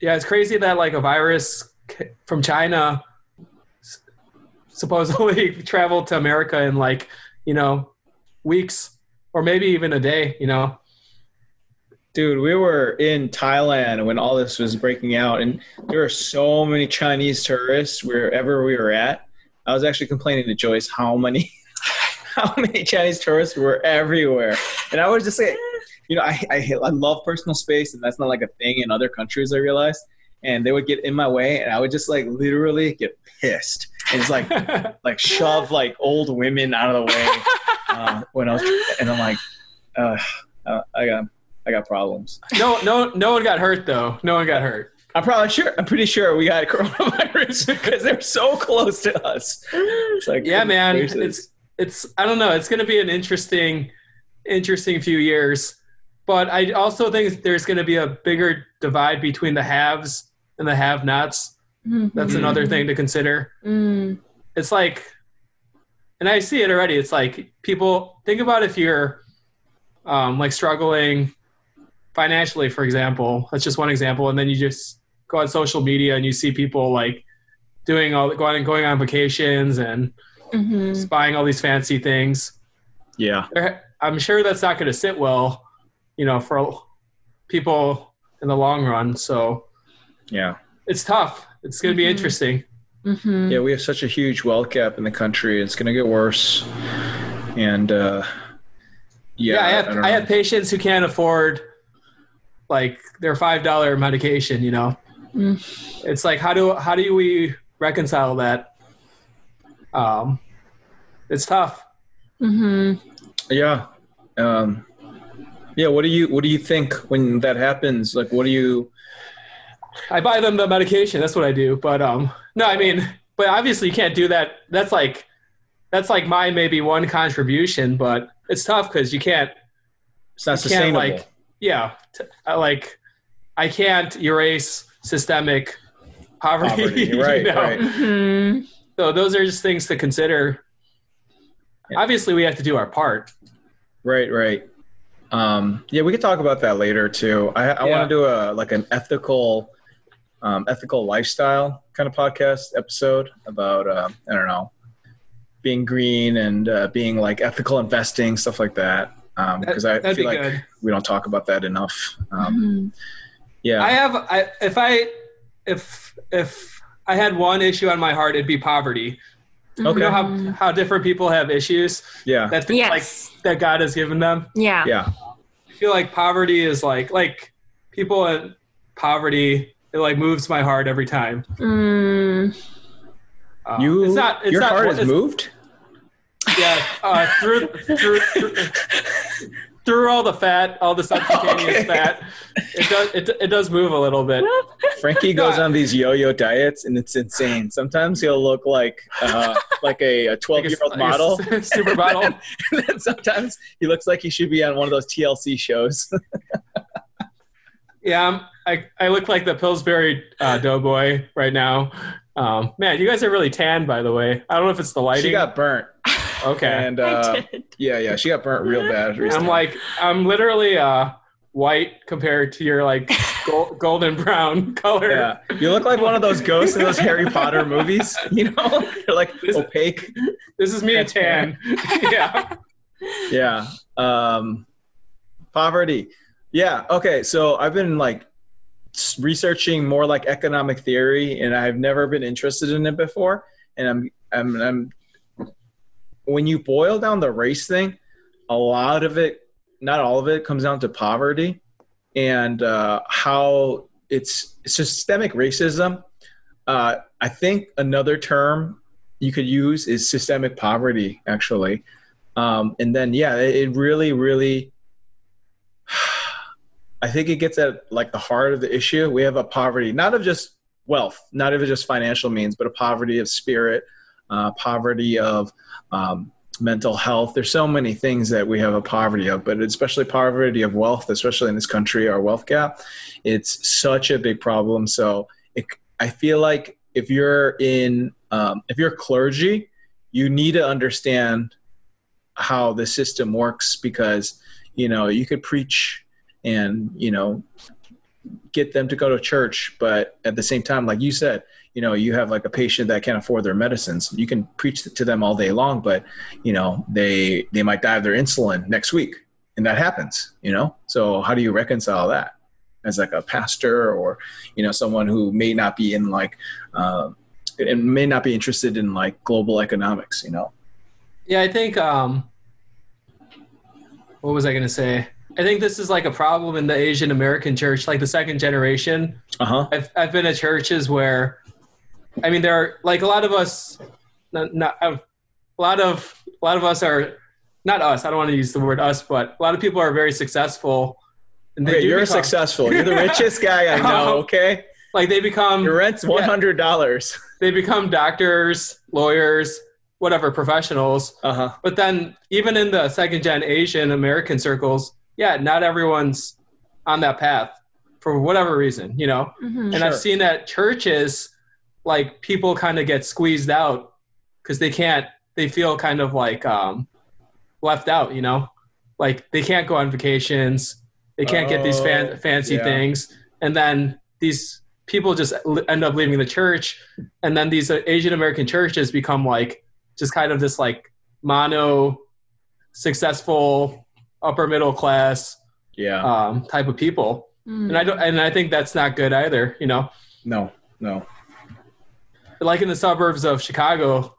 Yeah. It's crazy that, like, a virus from China supposedly traveled to America in, like, you know, weeks or maybe even a day, you know. Dude, we were in Thailand when all this was breaking out, and there were so many Chinese tourists wherever we were at. I was actually complaining to Joyce how many Chinese tourists were everywhere. And I would just say, you know, I love personal space, and that's not, like, a thing in other countries, I realized. And they would get in my way, and I would just, like, literally get pissed. It was like like shove, like, old women out of the way when I was, and I'm like, I got problems. No one got hurt, though. No one got hurt. I'm pretty sure we got coronavirus because they're so close to us. It's like, yeah, man. It's I don't know. It's going to be an interesting few years. But I also think there's going to be a bigger divide between the haves and the have-nots. Mm-hmm. That's another thing to consider. Mm. It's like, and I see it already. It's like people think about if you're like struggling financially, for example, that's just one example. And then you just go on social media and you see people like doing all going on vacations and mm-hmm. just buying all these fancy things. Yeah. I'm sure that's not going to sit well, you know, for people in the long run. So yeah, it's tough. It's going to be mm-hmm. interesting. Mm-hmm. Yeah. We have such a huge wealth gap in the country. It's going to get worse. And yeah, I have patients who can't afford like their $5 medication, you know. Mm. It's like, how do we reconcile that? It's tough. Mm-hmm. Yeah. Yeah. What do you think when that happens? Like, I buy them the medication. That's what I do. But, no, I mean, but obviously you can't do that. That's like my, maybe one contribution, but it's tough because you can't, it's not sustainable. Like, yeah. Like I can't erase systemic poverty. Right. You know? Right. Mm-hmm. So those are just things to consider. Yeah. Obviously we have to do our part. Right. Yeah, we could talk about that later too. I want to do an ethical lifestyle kind of podcast episode about, I don't know, being green and being like ethical investing, stuff like that. Because I feel like we don't talk about that enough. Mm-hmm. Yeah, if I had one issue on my heart, it'd be poverty. Okay. You know how different people have issues. Yeah. That God has given them. Yeah. Yeah. I feel like poverty is like people in poverty. It like moves my heart every time. Mm. Your heart is moved. Yeah. Through all the fat, all the subcutaneous fat, it does move a little bit. Frankie goes on these yo-yo diets, and it's insane. Sometimes he'll look like a 12-year-old model, supermodel, and then sometimes he looks like he should be on one of those TLC shows. Yeah, I look like the Pillsbury Doughboy right now. Man, you guys are really tan, by the way. I don't know if it's the lighting. She got burnt. Okay. And yeah, she got burnt real bad recently. I'm literally white compared to your like golden brown color. Yeah, you look like one of those ghosts in those Harry Potter movies. You know, you're like opaque. This is me a tan. Yeah. Yeah. Poverty. Yeah. Okay. So I've been like researching more like economic theory, and I've never been interested in it before. And I'm when you boil down the race thing, a lot of it, not all of it, comes down to poverty and how it's systemic racism. I think another term you could use is systemic poverty, actually. And then, yeah, it really, really, I think it gets at like the heart of the issue. We have a poverty, not of just wealth, not of just financial means, but a poverty of spirit, poverty of mental health. There's so many things that we have a poverty of, but especially poverty of wealth, especially in this country, our wealth gap. It's such a big problem. So I feel like if you're clergy, you need to understand how the system works, because, you know, you could preach and, you know, get them to go to church. But at the same time, like you said, you know, you have like a patient that can't afford their medicines. You can preach to them all day long, but, you know, they might die of their insulin next week. And that happens, you know? So how do you reconcile that as like a pastor or, you know, someone who may not be in like, and may not be interested in like global economics, you know? Yeah, I think, what was I going to say? I think this is like a problem in the Asian American church, like the second generation. Uh-huh. I've been at churches where, I mean, there are like a lot of us, a lot of us are not us. I don't want to use the word us, but a lot of people are very successful. And they successful. You're the richest guy I know. Okay. Like they become your rent's $100. Yeah, they become doctors, lawyers, whatever, professionals. Uh-huh. But then even in the second gen Asian American circles, yeah, not everyone's on that path for whatever reason, you know? Mm-hmm, and sure. I've seen that churches like people kind of get squeezed out because they feel kind of like left out, you know, like they can't go on vacations. They can't get these fancy things. And then these people just end up leaving the church. And then these Asian American churches become like, just kind of this like mono successful upper middle class type of people. Mm. And I think that's not good either, you know? No. Like in the suburbs of Chicago,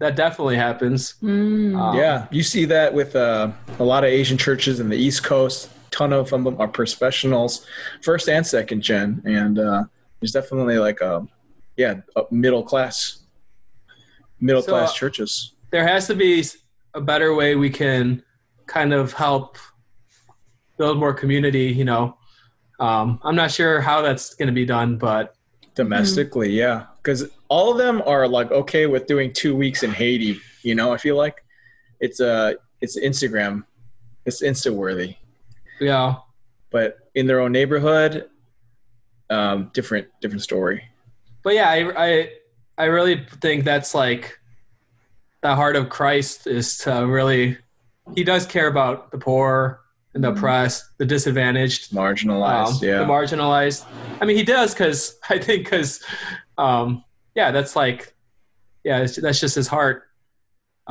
that definitely happens. Mm. You see that with a lot of Asian churches in the East Coast. Ton of them are professionals, first and second gen, and there's definitely like a middle class churches. There has to be a better way we can kind of help build more community, you know. I'm not sure how that's going to be done, but domestically, because all of them are like okay with doing 2 weeks in Haiti. You know, I feel like it's Instagram, it's Insta-worthy. Yeah, but in their own neighborhood, different story. But yeah, I really think that's like the heart of Christ is to really, he does care about the poor and the oppressed, the disadvantaged, marginalized, the marginalized. I mean, he does that's just his heart.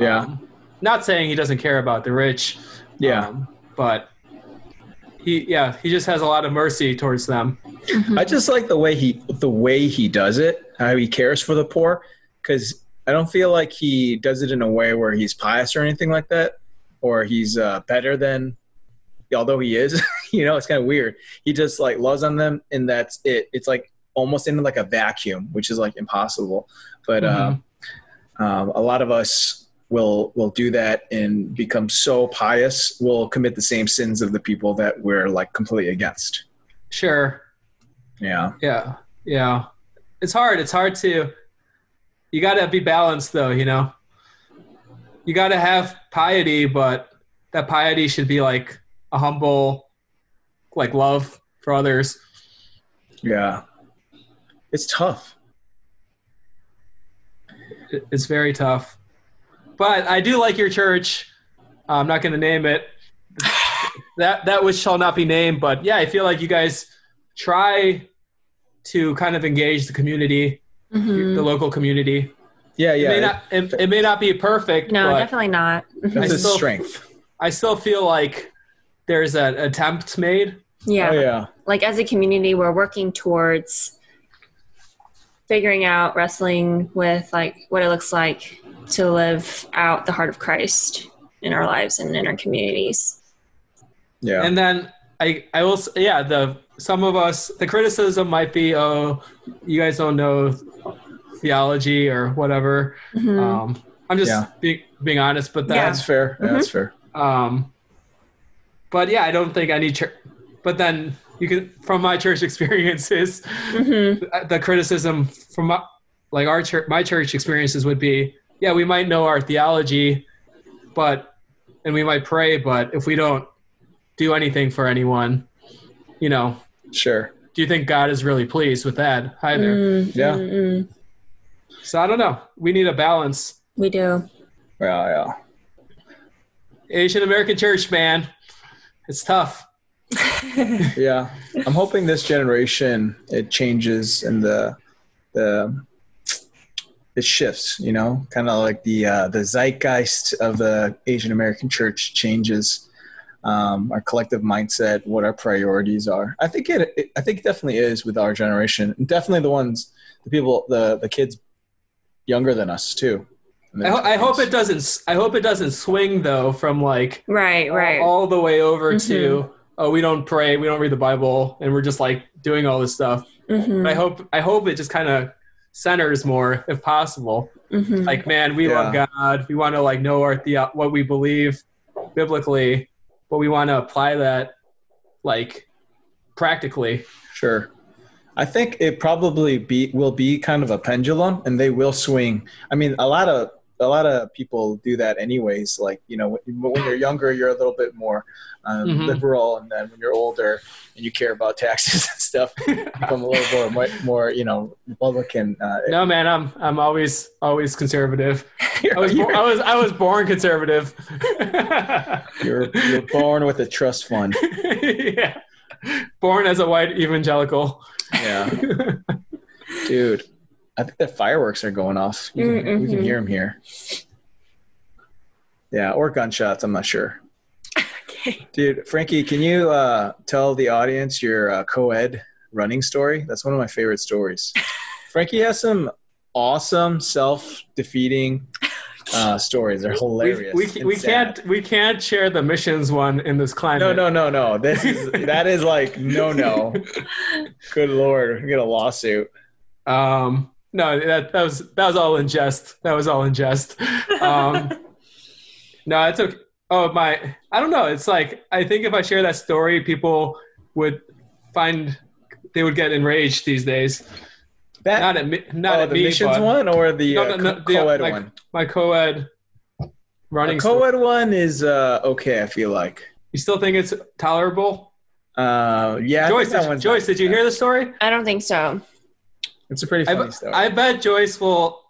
Not saying he doesn't care about the rich. But he just has a lot of mercy towards them. I just like the way he does it, how he cares for the poor, because I don't feel like he does it in a way where he's pious or anything like that, or he's better than, although he is, you know, it's kind of weird. He just like loves on them, and that's it. It's like almost in like a vacuum, which is like impossible. But a lot of us will do that and become so pious, we'll commit the same sins of the people that we're like completely against. Sure. Yeah. It's hard to, you got to be balanced though, you know, you got to have piety, but that piety should be like a humble, like love for others. Yeah. It's tough. It's very tough. But I do like your church. I'm not going to name it. That which shall not be named. But yeah, I feel like you guys try to kind of engage the community, the local community. Yeah. It may not be perfect. No, definitely not. That's a strength. I still feel like there's an attempt made. Yeah. Oh, yeah. Like as a community, we're working towards figuring out, wrestling with like what it looks like to live out the heart of Christ in our lives and in our communities. Yeah. And then I will, some of us, the criticism might be, oh, you guys don't know theology or whatever. Mm-hmm. I'm just being honest, but that's fair. Mm-hmm. That's fair. But yeah, I don't think I need church. But then you can, from my church experiences, the criticism from my church experiences would be, yeah, we might know our theology, and we might pray, but if we don't do anything for anyone, you know. Sure. Do you think God is really pleased with that either? Mm-hmm. Yeah. Mm-hmm. So I don't know. We need a balance. We do. Well, yeah. Asian American church, man. It's tough. Yeah. I'm hoping this generation, it changes and it shifts, you know, kind of like the zeitgeist of the Asian American church changes, our collective mindset, what our priorities are. I think it definitely is with our generation, and definitely the kids younger than us too. I hope it doesn't swing though from like right all the way over to we don't pray, we don't read the Bible, and we're just like doing all this stuff. Mm-hmm. I hope it just kind of centers more if possible. Mm-hmm. Like, man, we love God. We want to like know what we believe biblically, but we want to apply that like practically. Sure. I think it probably will be kind of a pendulum, and they will swing. I mean, a lot of a lot of people do that anyways. Like, you know, when you're younger, you're a little bit more liberal. And then when you're older and you care about taxes and stuff, you become a little more, you know, Republican. No, man, I'm always conservative. I was born conservative. You're born with a trust fund. Yeah. Born as a white evangelical. Yeah. Dude, I think the fireworks are going off. We can hear them here. Yeah, or gunshots. I'm not sure. Okay. Dude, Frankie, can you tell the audience your co-ed running story? That's one of my favorite stories. Frankie has some awesome self-defeating stories. They're hilarious. We can't share the missions one in this climate. No. That is like no. Good Lord, we get a lawsuit. No, that was all in jest. That was all in jest. No, it's okay. I don't know. It's like, I think if I share that story, people would get enraged these days. Not at me, the missions one or the co-ed one? My co-ed running. The co-ed one is okay, I feel like. You still think it's tolerable? Yeah. Joyce, did you hear the story? I don't think so. It's a pretty funny story. I bet Joyce will.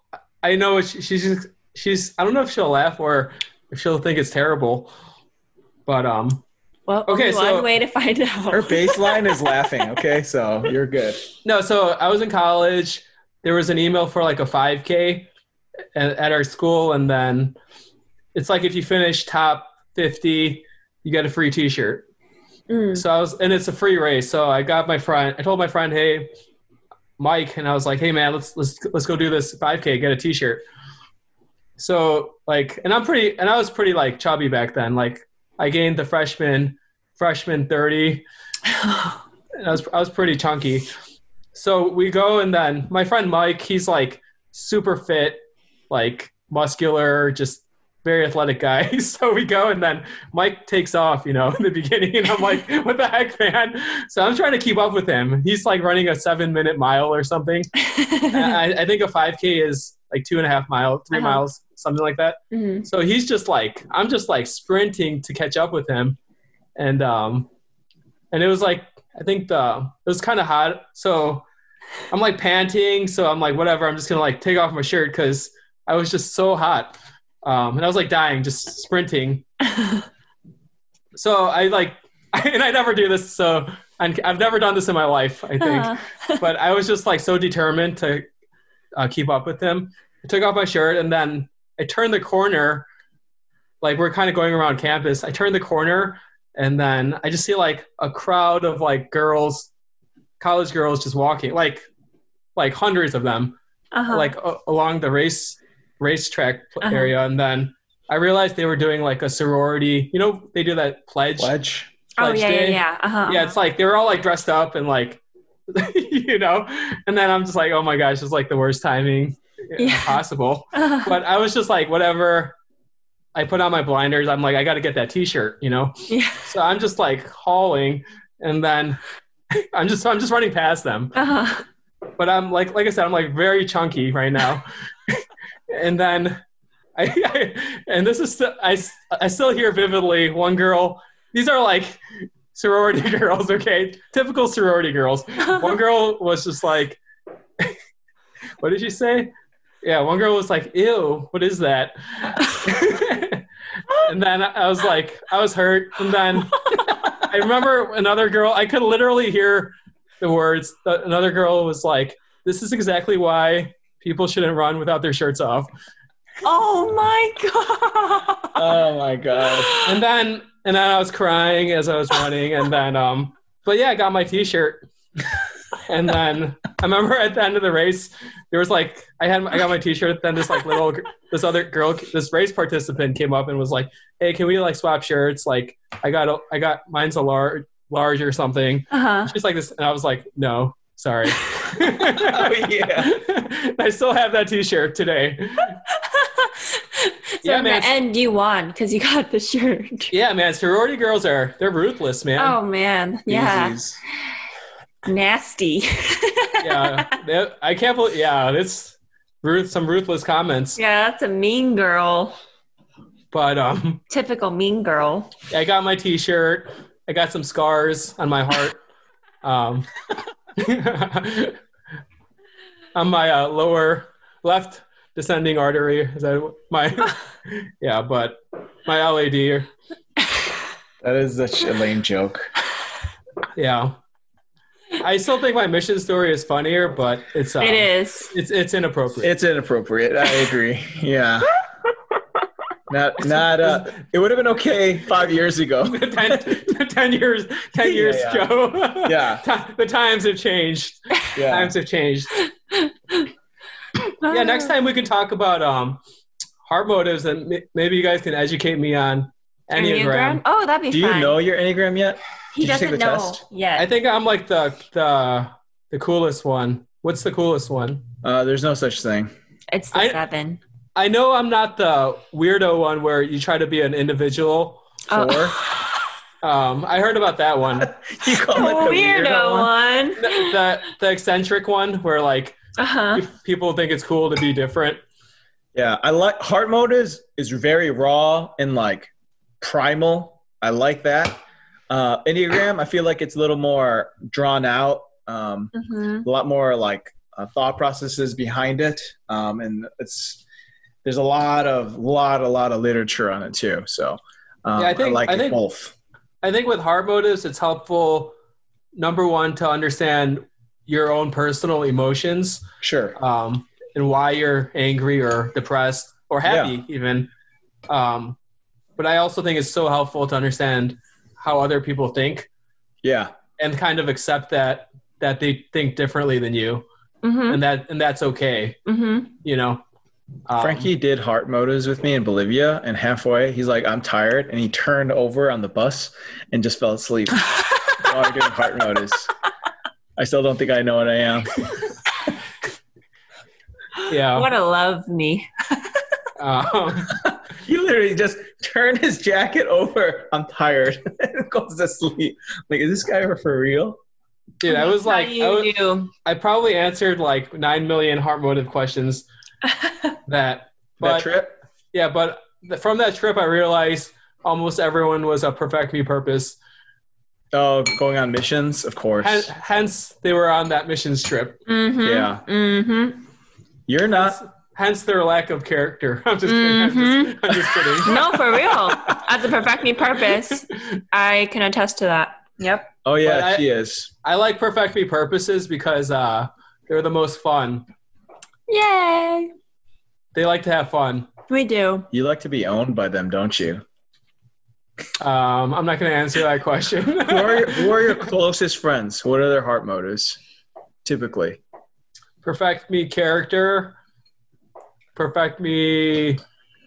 I know she's. I don't know if she'll laugh or if she'll think it's terrible. But Well, okay. So one way to find out. Her baseline is laughing. Okay, so you're good. No, so I was in college. There was an email for like a 5K at our school, and then it's like if you finish top 50, you get a free T-shirt. So and it's a free race. So I got my friend. I told my friend, hey. Mike, and I was like, hey man, let's go do this 5K, get a T-shirt. So like, I was pretty like chubby back then. Like I gained the freshman 30. And I was pretty chunky. So we go, and then my friend Mike, he's like super fit, like muscular, just very athletic guy. So we go, and then Mike takes off, you know, in the beginning, and I'm like, what the heck, man? So I'm trying to keep up with him. He's like running a 7-minute mile or something. I think a 5K is like 2.5 miles, 3 miles, something like that. So he's just like, I'm just like sprinting to catch up with him. And it was like, I think it was kind of hot. So I'm like panting. So I'm like, whatever, I'm just going to like take off my shirt, 'cause I was just so hot. And I was like dying, just sprinting. So I never do this. So I've never done this in my life, I think. But I was just like so determined to keep up with him. I took off my shirt, and then I turned the corner. Like we're kind of going around campus. I turned the corner, and then I just see like a crowd of like girls, college girls, just walking, like hundreds of them, like along the racetrack area. And then I realized they were doing like a sorority, you know, they do that pledge day. Yeah, it's like they were all like dressed up and like you know, and then I'm just like, oh my gosh, it's like the worst timing possible. But I was just like, whatever, I put on my blinders. I'm like, I got to get that T-shirt, you know. So I'm just like hauling, and then I'm just running past them. But I'm like I said, I'm like very chunky right now. And then I still hear vividly one girl. These are like sorority girls, okay? Typical sorority girls. One girl was just like, what did she say? Yeah, one girl was like, ew, what is that? And then I was like, I was hurt. And then I remember another girl, I could literally hear the words. Another girl was like, this is exactly why people shouldn't run without their shirts off. Oh my God. Oh my God. And then I was crying as I was running. And then, but yeah, I got my T-shirt. And then I remember at the end of the race, there was like, I got my T-shirt. Then this like this other girl, this race participant came up and was like, hey, can we like swap shirts? Like I got mine's a large or something. She's like this. And I was like, no, sorry. Oh, yeah. I still have that T-shirt today. So yeah, in the end, you won because you got the shirt. Yeah, man. Sorority girls they're ruthless, man. Oh, man. Yeah. Easies. Nasty. Yeah. I can't believe, yeah, it's some ruthless comments. Yeah, that's a mean girl. But typical mean girl. Yeah, I got my T-shirt. I got some scars on my heart. On my lower left descending artery. Is that my? Yeah, but my LAD. That is such a lame joke. Yeah. I still think my mission story is funnier, but it is. It's inappropriate. It's inappropriate. I agree. Yeah. Not it would have been okay 5 years ago. 10 years, yeah. Joe. Yeah. The times have changed. Yeah. Times have changed. Yeah. Next time we can talk about heart motives, and maybe you guys can educate me on Enneagram. Oh, that'd be fun. Do you know your Enneagram yet? He doesn't know yet. I think I'm like the coolest one. What's the coolest one? There's no such thing. It's the seven. I know I'm not the weirdo one where you try to be an individual. Oh. I heard about that one. You call it the weirdo one. The eccentric one where like people think it's cool to be different. Yeah, I like heart motives is very raw and like primal. I like that. Enneagram, I feel like it's a little more drawn out, a lot more like thought processes behind it, and there's a lot of literature on it too. So yeah, I think both. I think with heart motives, it's helpful. Number one, to understand your own personal emotions, sure, and why you're angry or depressed or happy even. But I also think it's so helpful to understand how other people think, and kind of accept that they think differently than you, and that's okay. You know, Frankie did heart motives with me in Bolivia, and halfway he's like, "I'm tired," and he turned over on the bus and just fell asleep while doing heart motives. I still don't think I know what I am. Yeah, what a love me. He literally just turned his jacket over. I'm tired. And goes to sleep. Like, is this guy for real? Dude, I was like, I probably answered like 9 million heart motive questions. That trip. Yeah, but from that trip, I realized almost everyone was a perfect me purpose. Oh, going on missions, of course. Hence, they were on that missions trip. Yeah. You're not. Hence their lack of character. I'm just kidding. I'm just kidding. No, for real. As a perfect me purpose, I can attest to that. Yep. Oh, yeah, but she is. I like perfect me purposes because they're the most fun. Yay. They like to have fun. We do. You like to be owned by them, don't you? I'm not going to answer that question. Who are your closest friends? What are their heart motives, typically? Perfect me character. Perfect me.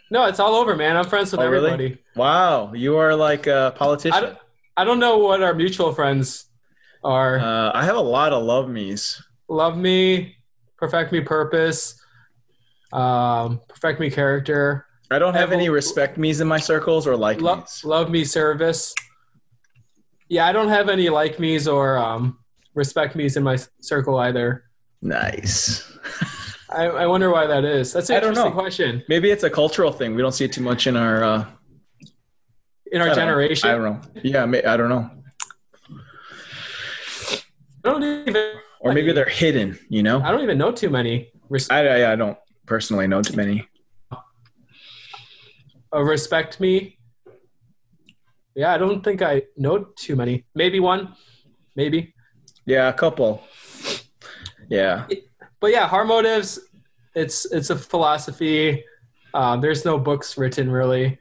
No, it's all over, man. I'm friends with everybody. Really? Wow. You are like a politician. I don't know what our mutual friends are. I have a lot of love me's. Love me, perfect me purpose, perfect me character. I don't have any respect me's in my circles or like me's. Love me service. Yeah, I don't have any like me's or respect me's in my circle either. Nice. I wonder why that is. That's an interesting question. Maybe it's a cultural thing. We don't see it too much in our generation. I don't know. Yeah, I don't know. I don't even. Or maybe they're hidden. You know. I don't even know too many. I don't personally know too many. Respect me. Yeah, I don't think I know too many. Maybe one. Maybe. Yeah, a couple. Yeah. But yeah, heart motives, it's a philosophy. There's no books written really.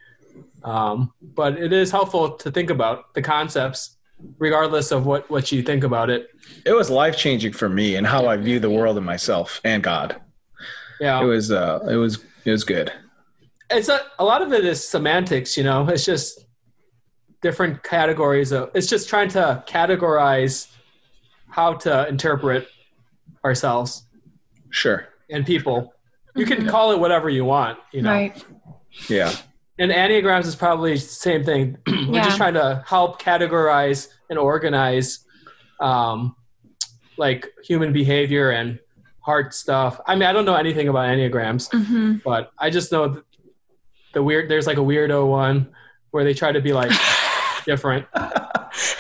But it is helpful to think about the concepts, regardless of what you think about it. It was life-changing for me and how I view the world and myself and God. Yeah. It was good. It's a lot of it is semantics, you know. It's just different categories of it's just trying to categorize how to interpret ourselves. Sure. And people. You can call it whatever you want, you know. Right. Yeah. And Enneagrams is probably the same thing. We're just trying to help categorize and organize like human behavior and hard stuff. I mean, I don't know anything about Enneagrams, mm-hmm. but I just know the weird, there's like a weirdo one where they try to be like different.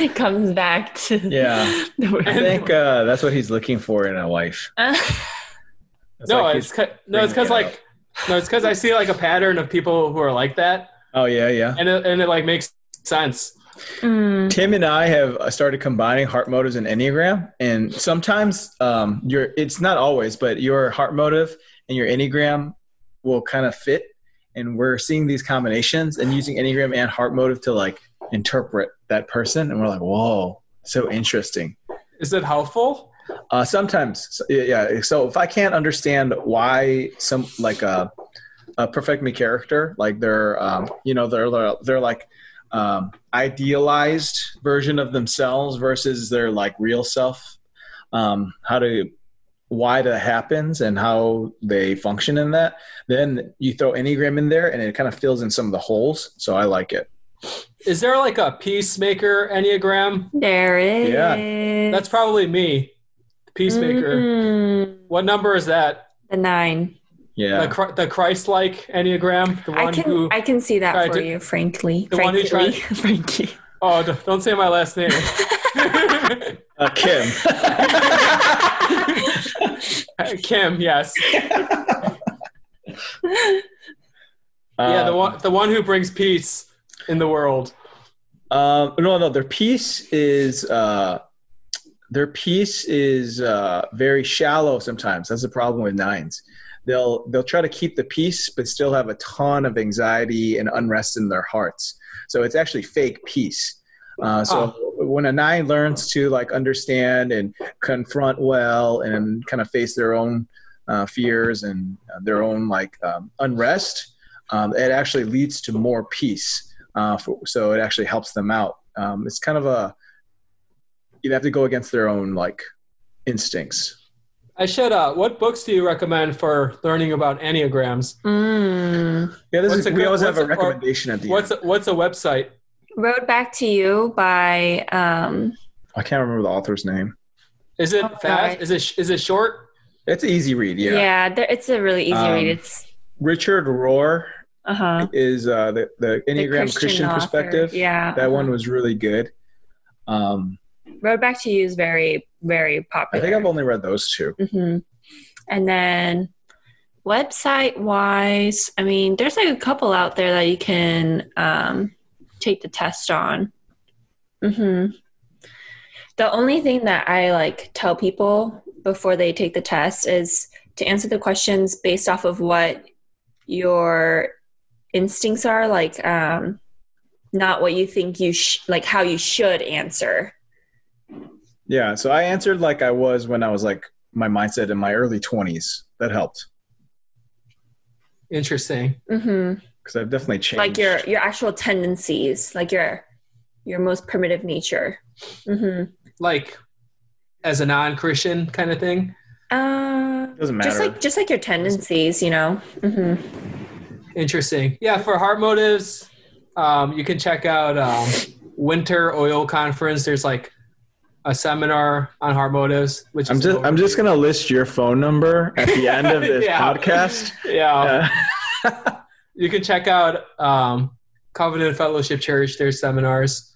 It comes back to the weirdo. I think that's what he's looking for in a wife. It's because I see like a pattern of people who are like that. Oh yeah, yeah. And it like makes sense. Mm. Tim and I have started combining heart motives and Enneagram, and sometimes it's not always, but your heart motive and your Enneagram will kind of fit, and we're seeing these combinations and using Enneagram and heart motive to like interpret that person, and we're like, whoa, so interesting. Is it helpful? Sometimes, yeah. So if I can't understand why some like a perfect me character, like they're like idealized version of themselves versus their like real self, why that happens and how they function in that, then you throw Enneagram in there and it kind of fills in some of the holes. So I like it. Is there like a peacemaker Enneagram? There is. Yeah, that's probably me. Peacemaker. Mm. What number is that? The 9. Yeah. The Christ-like Enneagram. The one I can see that for you, frankly. Frankie. Oh, don't say my last name. Kim. Kim, yes. Yeah, the one who brings peace in the world. No, their peace is very shallow sometimes. That's the problem with 9s. They'll try to keep the peace, but still have a ton of anxiety and unrest in their hearts. So it's actually fake peace. When a 9 learns to like understand and confront well and kind of face their own fears and their own like unrest, it actually leads to more peace. So it actually helps them out. It's kind of you'd have to go against their own like instincts. I should. What books do you recommend for learning about Enneagrams? Mm. Yeah, we always have a recommendation at the end. What's a website? Road Back to You by. I can't remember the author's name. Is it fast? Is it short? It's an easy read. Yeah. Yeah, it's a really easy read. It's Richard Rohr. Uh-huh. Is the Enneagram Christian perspective? Yeah, that one was really good. Road Back to You is very, very popular. I think I've only read those 2. Mm-hmm. And then website-wise, I mean, there's like a couple out there that you can take the test on. Mm-hmm. The only thing that I like tell people before they take the test is to answer the questions based off of what your instincts are, like not what you think you like how you should answer. Yeah, so I answered like I was when I was like my mindset in my early 20s. That helped. Interesting. Mm-hmm. Because I've definitely changed. Like your actual tendencies, like your most primitive nature. Mm-hmm. Like as a non-Christian kind of thing. Doesn't matter. Just like your tendencies, you know. Mm-hmm. Interesting. Yeah, for heart motives, you can check out Winter Oil Conference. There's like a seminar on heart motives, which I'm just going to list your phone number at the end of this podcast. Yeah. You can check out Covenant Fellowship Church. There's seminars.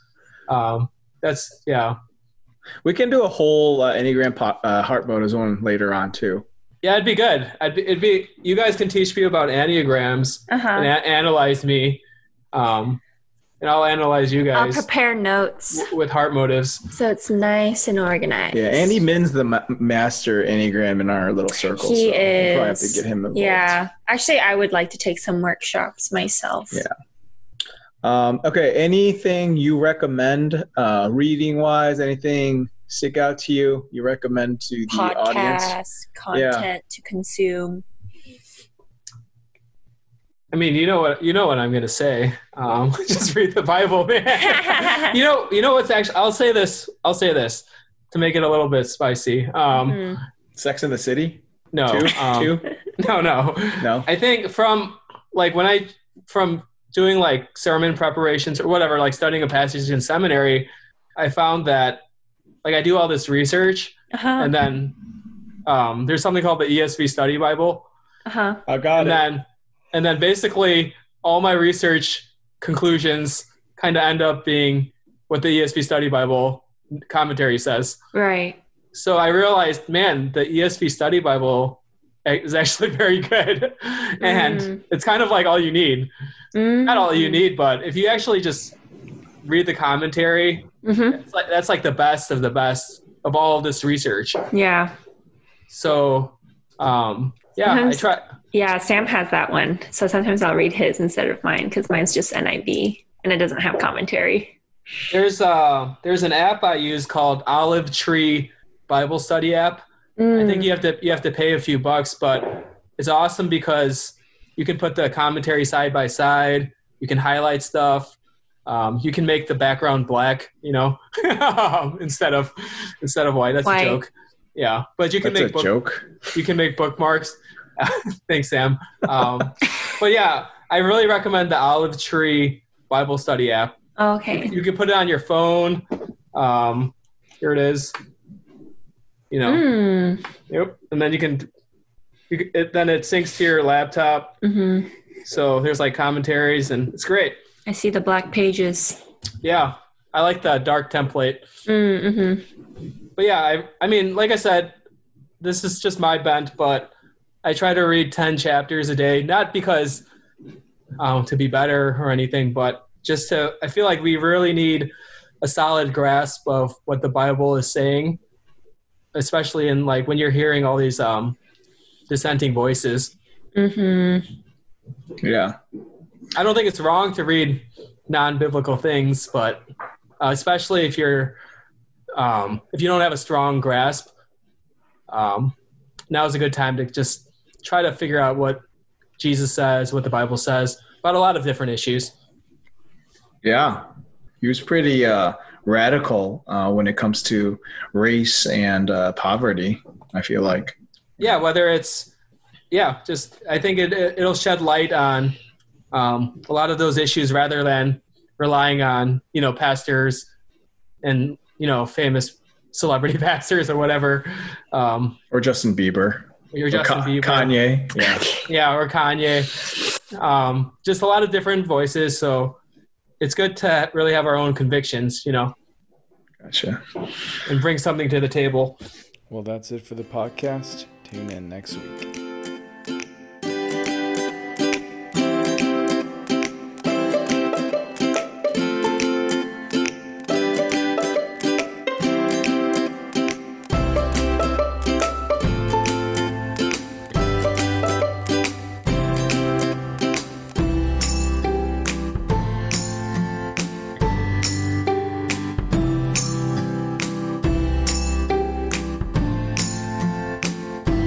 We can do a whole Enneagram heart motives one later on too. Yeah, it'd be good. You guys can teach me about Enneagrams and analyze me. And I'll analyze you guys. I'll prepare notes. With heart motives. So it's nice and organized. Yeah, Andy Min's the master Enneagram in our little circle. He is. We'll probably have to get him involved. Yeah. Actually, I would like to take some workshops myself. Yeah. Okay, anything you recommend reading-wise, anything stick out to you, you recommend to the audience? Podcast, content to consume. I mean, you know what I'm going to say. Just read the Bible, man. you know what's actually. I'll say this to make it a little bit spicy. Sex in the City. No. Two. No. I think from doing like sermon preparations or whatever, like studying a passage in seminary, I found that like I do all this research and then There's something called the ESV Study Bible. Uh-huh. I got it. And then basically all my research conclusions kind of end up being what the ESV Study Bible commentary says. Right. So I realized, man, the ESV Study Bible is actually very good. And it's kind of like all you need. Mm-hmm. Not all you need, but if you actually just read the commentary, mm-hmm. that's like the best of the best of all of this research. Yeah. So, Yeah, Sam has that one. So sometimes I'll read his instead of mine because mine's just NIV and it doesn't have commentary. There's an app I use called Olive Tree Bible Study App. I think you have to pay a few bucks, but it's awesome because you can put the commentary side by side. You can highlight stuff. You can make the background black, instead of white. That's white. A joke. Yeah, but you can That's make a joke. You can make bookmarks. Thanks, Sam. But yeah, I really recommend the Olive Tree Bible Study app. Okay. You can put it on your phone. Here it is. Yep. And then it syncs to your laptop. Mm-hmm. So there's like commentaries, and it's great. I see the black pages. Yeah, I like the dark template. Mm-hmm. But yeah, I mean, like I said, this is just my bent, but I try to read 10 chapters a day, not because to be better or anything, but just to, I feel like we really need a solid grasp of what the Bible is saying, especially in like when you're hearing all these dissenting voices. Mm-hmm. Yeah. I don't think it's wrong to read non-biblical things, but especially if you're, if you don't have a strong grasp, now is a good time to just try to figure out what Jesus says, what the Bible says about a lot of different issues. Yeah. He was pretty radical when it comes to race and poverty, I feel like. Yeah. I think it'll shed light on a lot of those issues rather than relying on, pastors and, famous celebrity pastors or whatever. Or Justin Bieber. You're Justin Bieber. Kanye. Yeah. Yeah, or Kanye. Just a lot of different voices. So it's good to really have our own convictions, Gotcha. And bring something to the table. Well, that's it for the podcast. Tune in next week.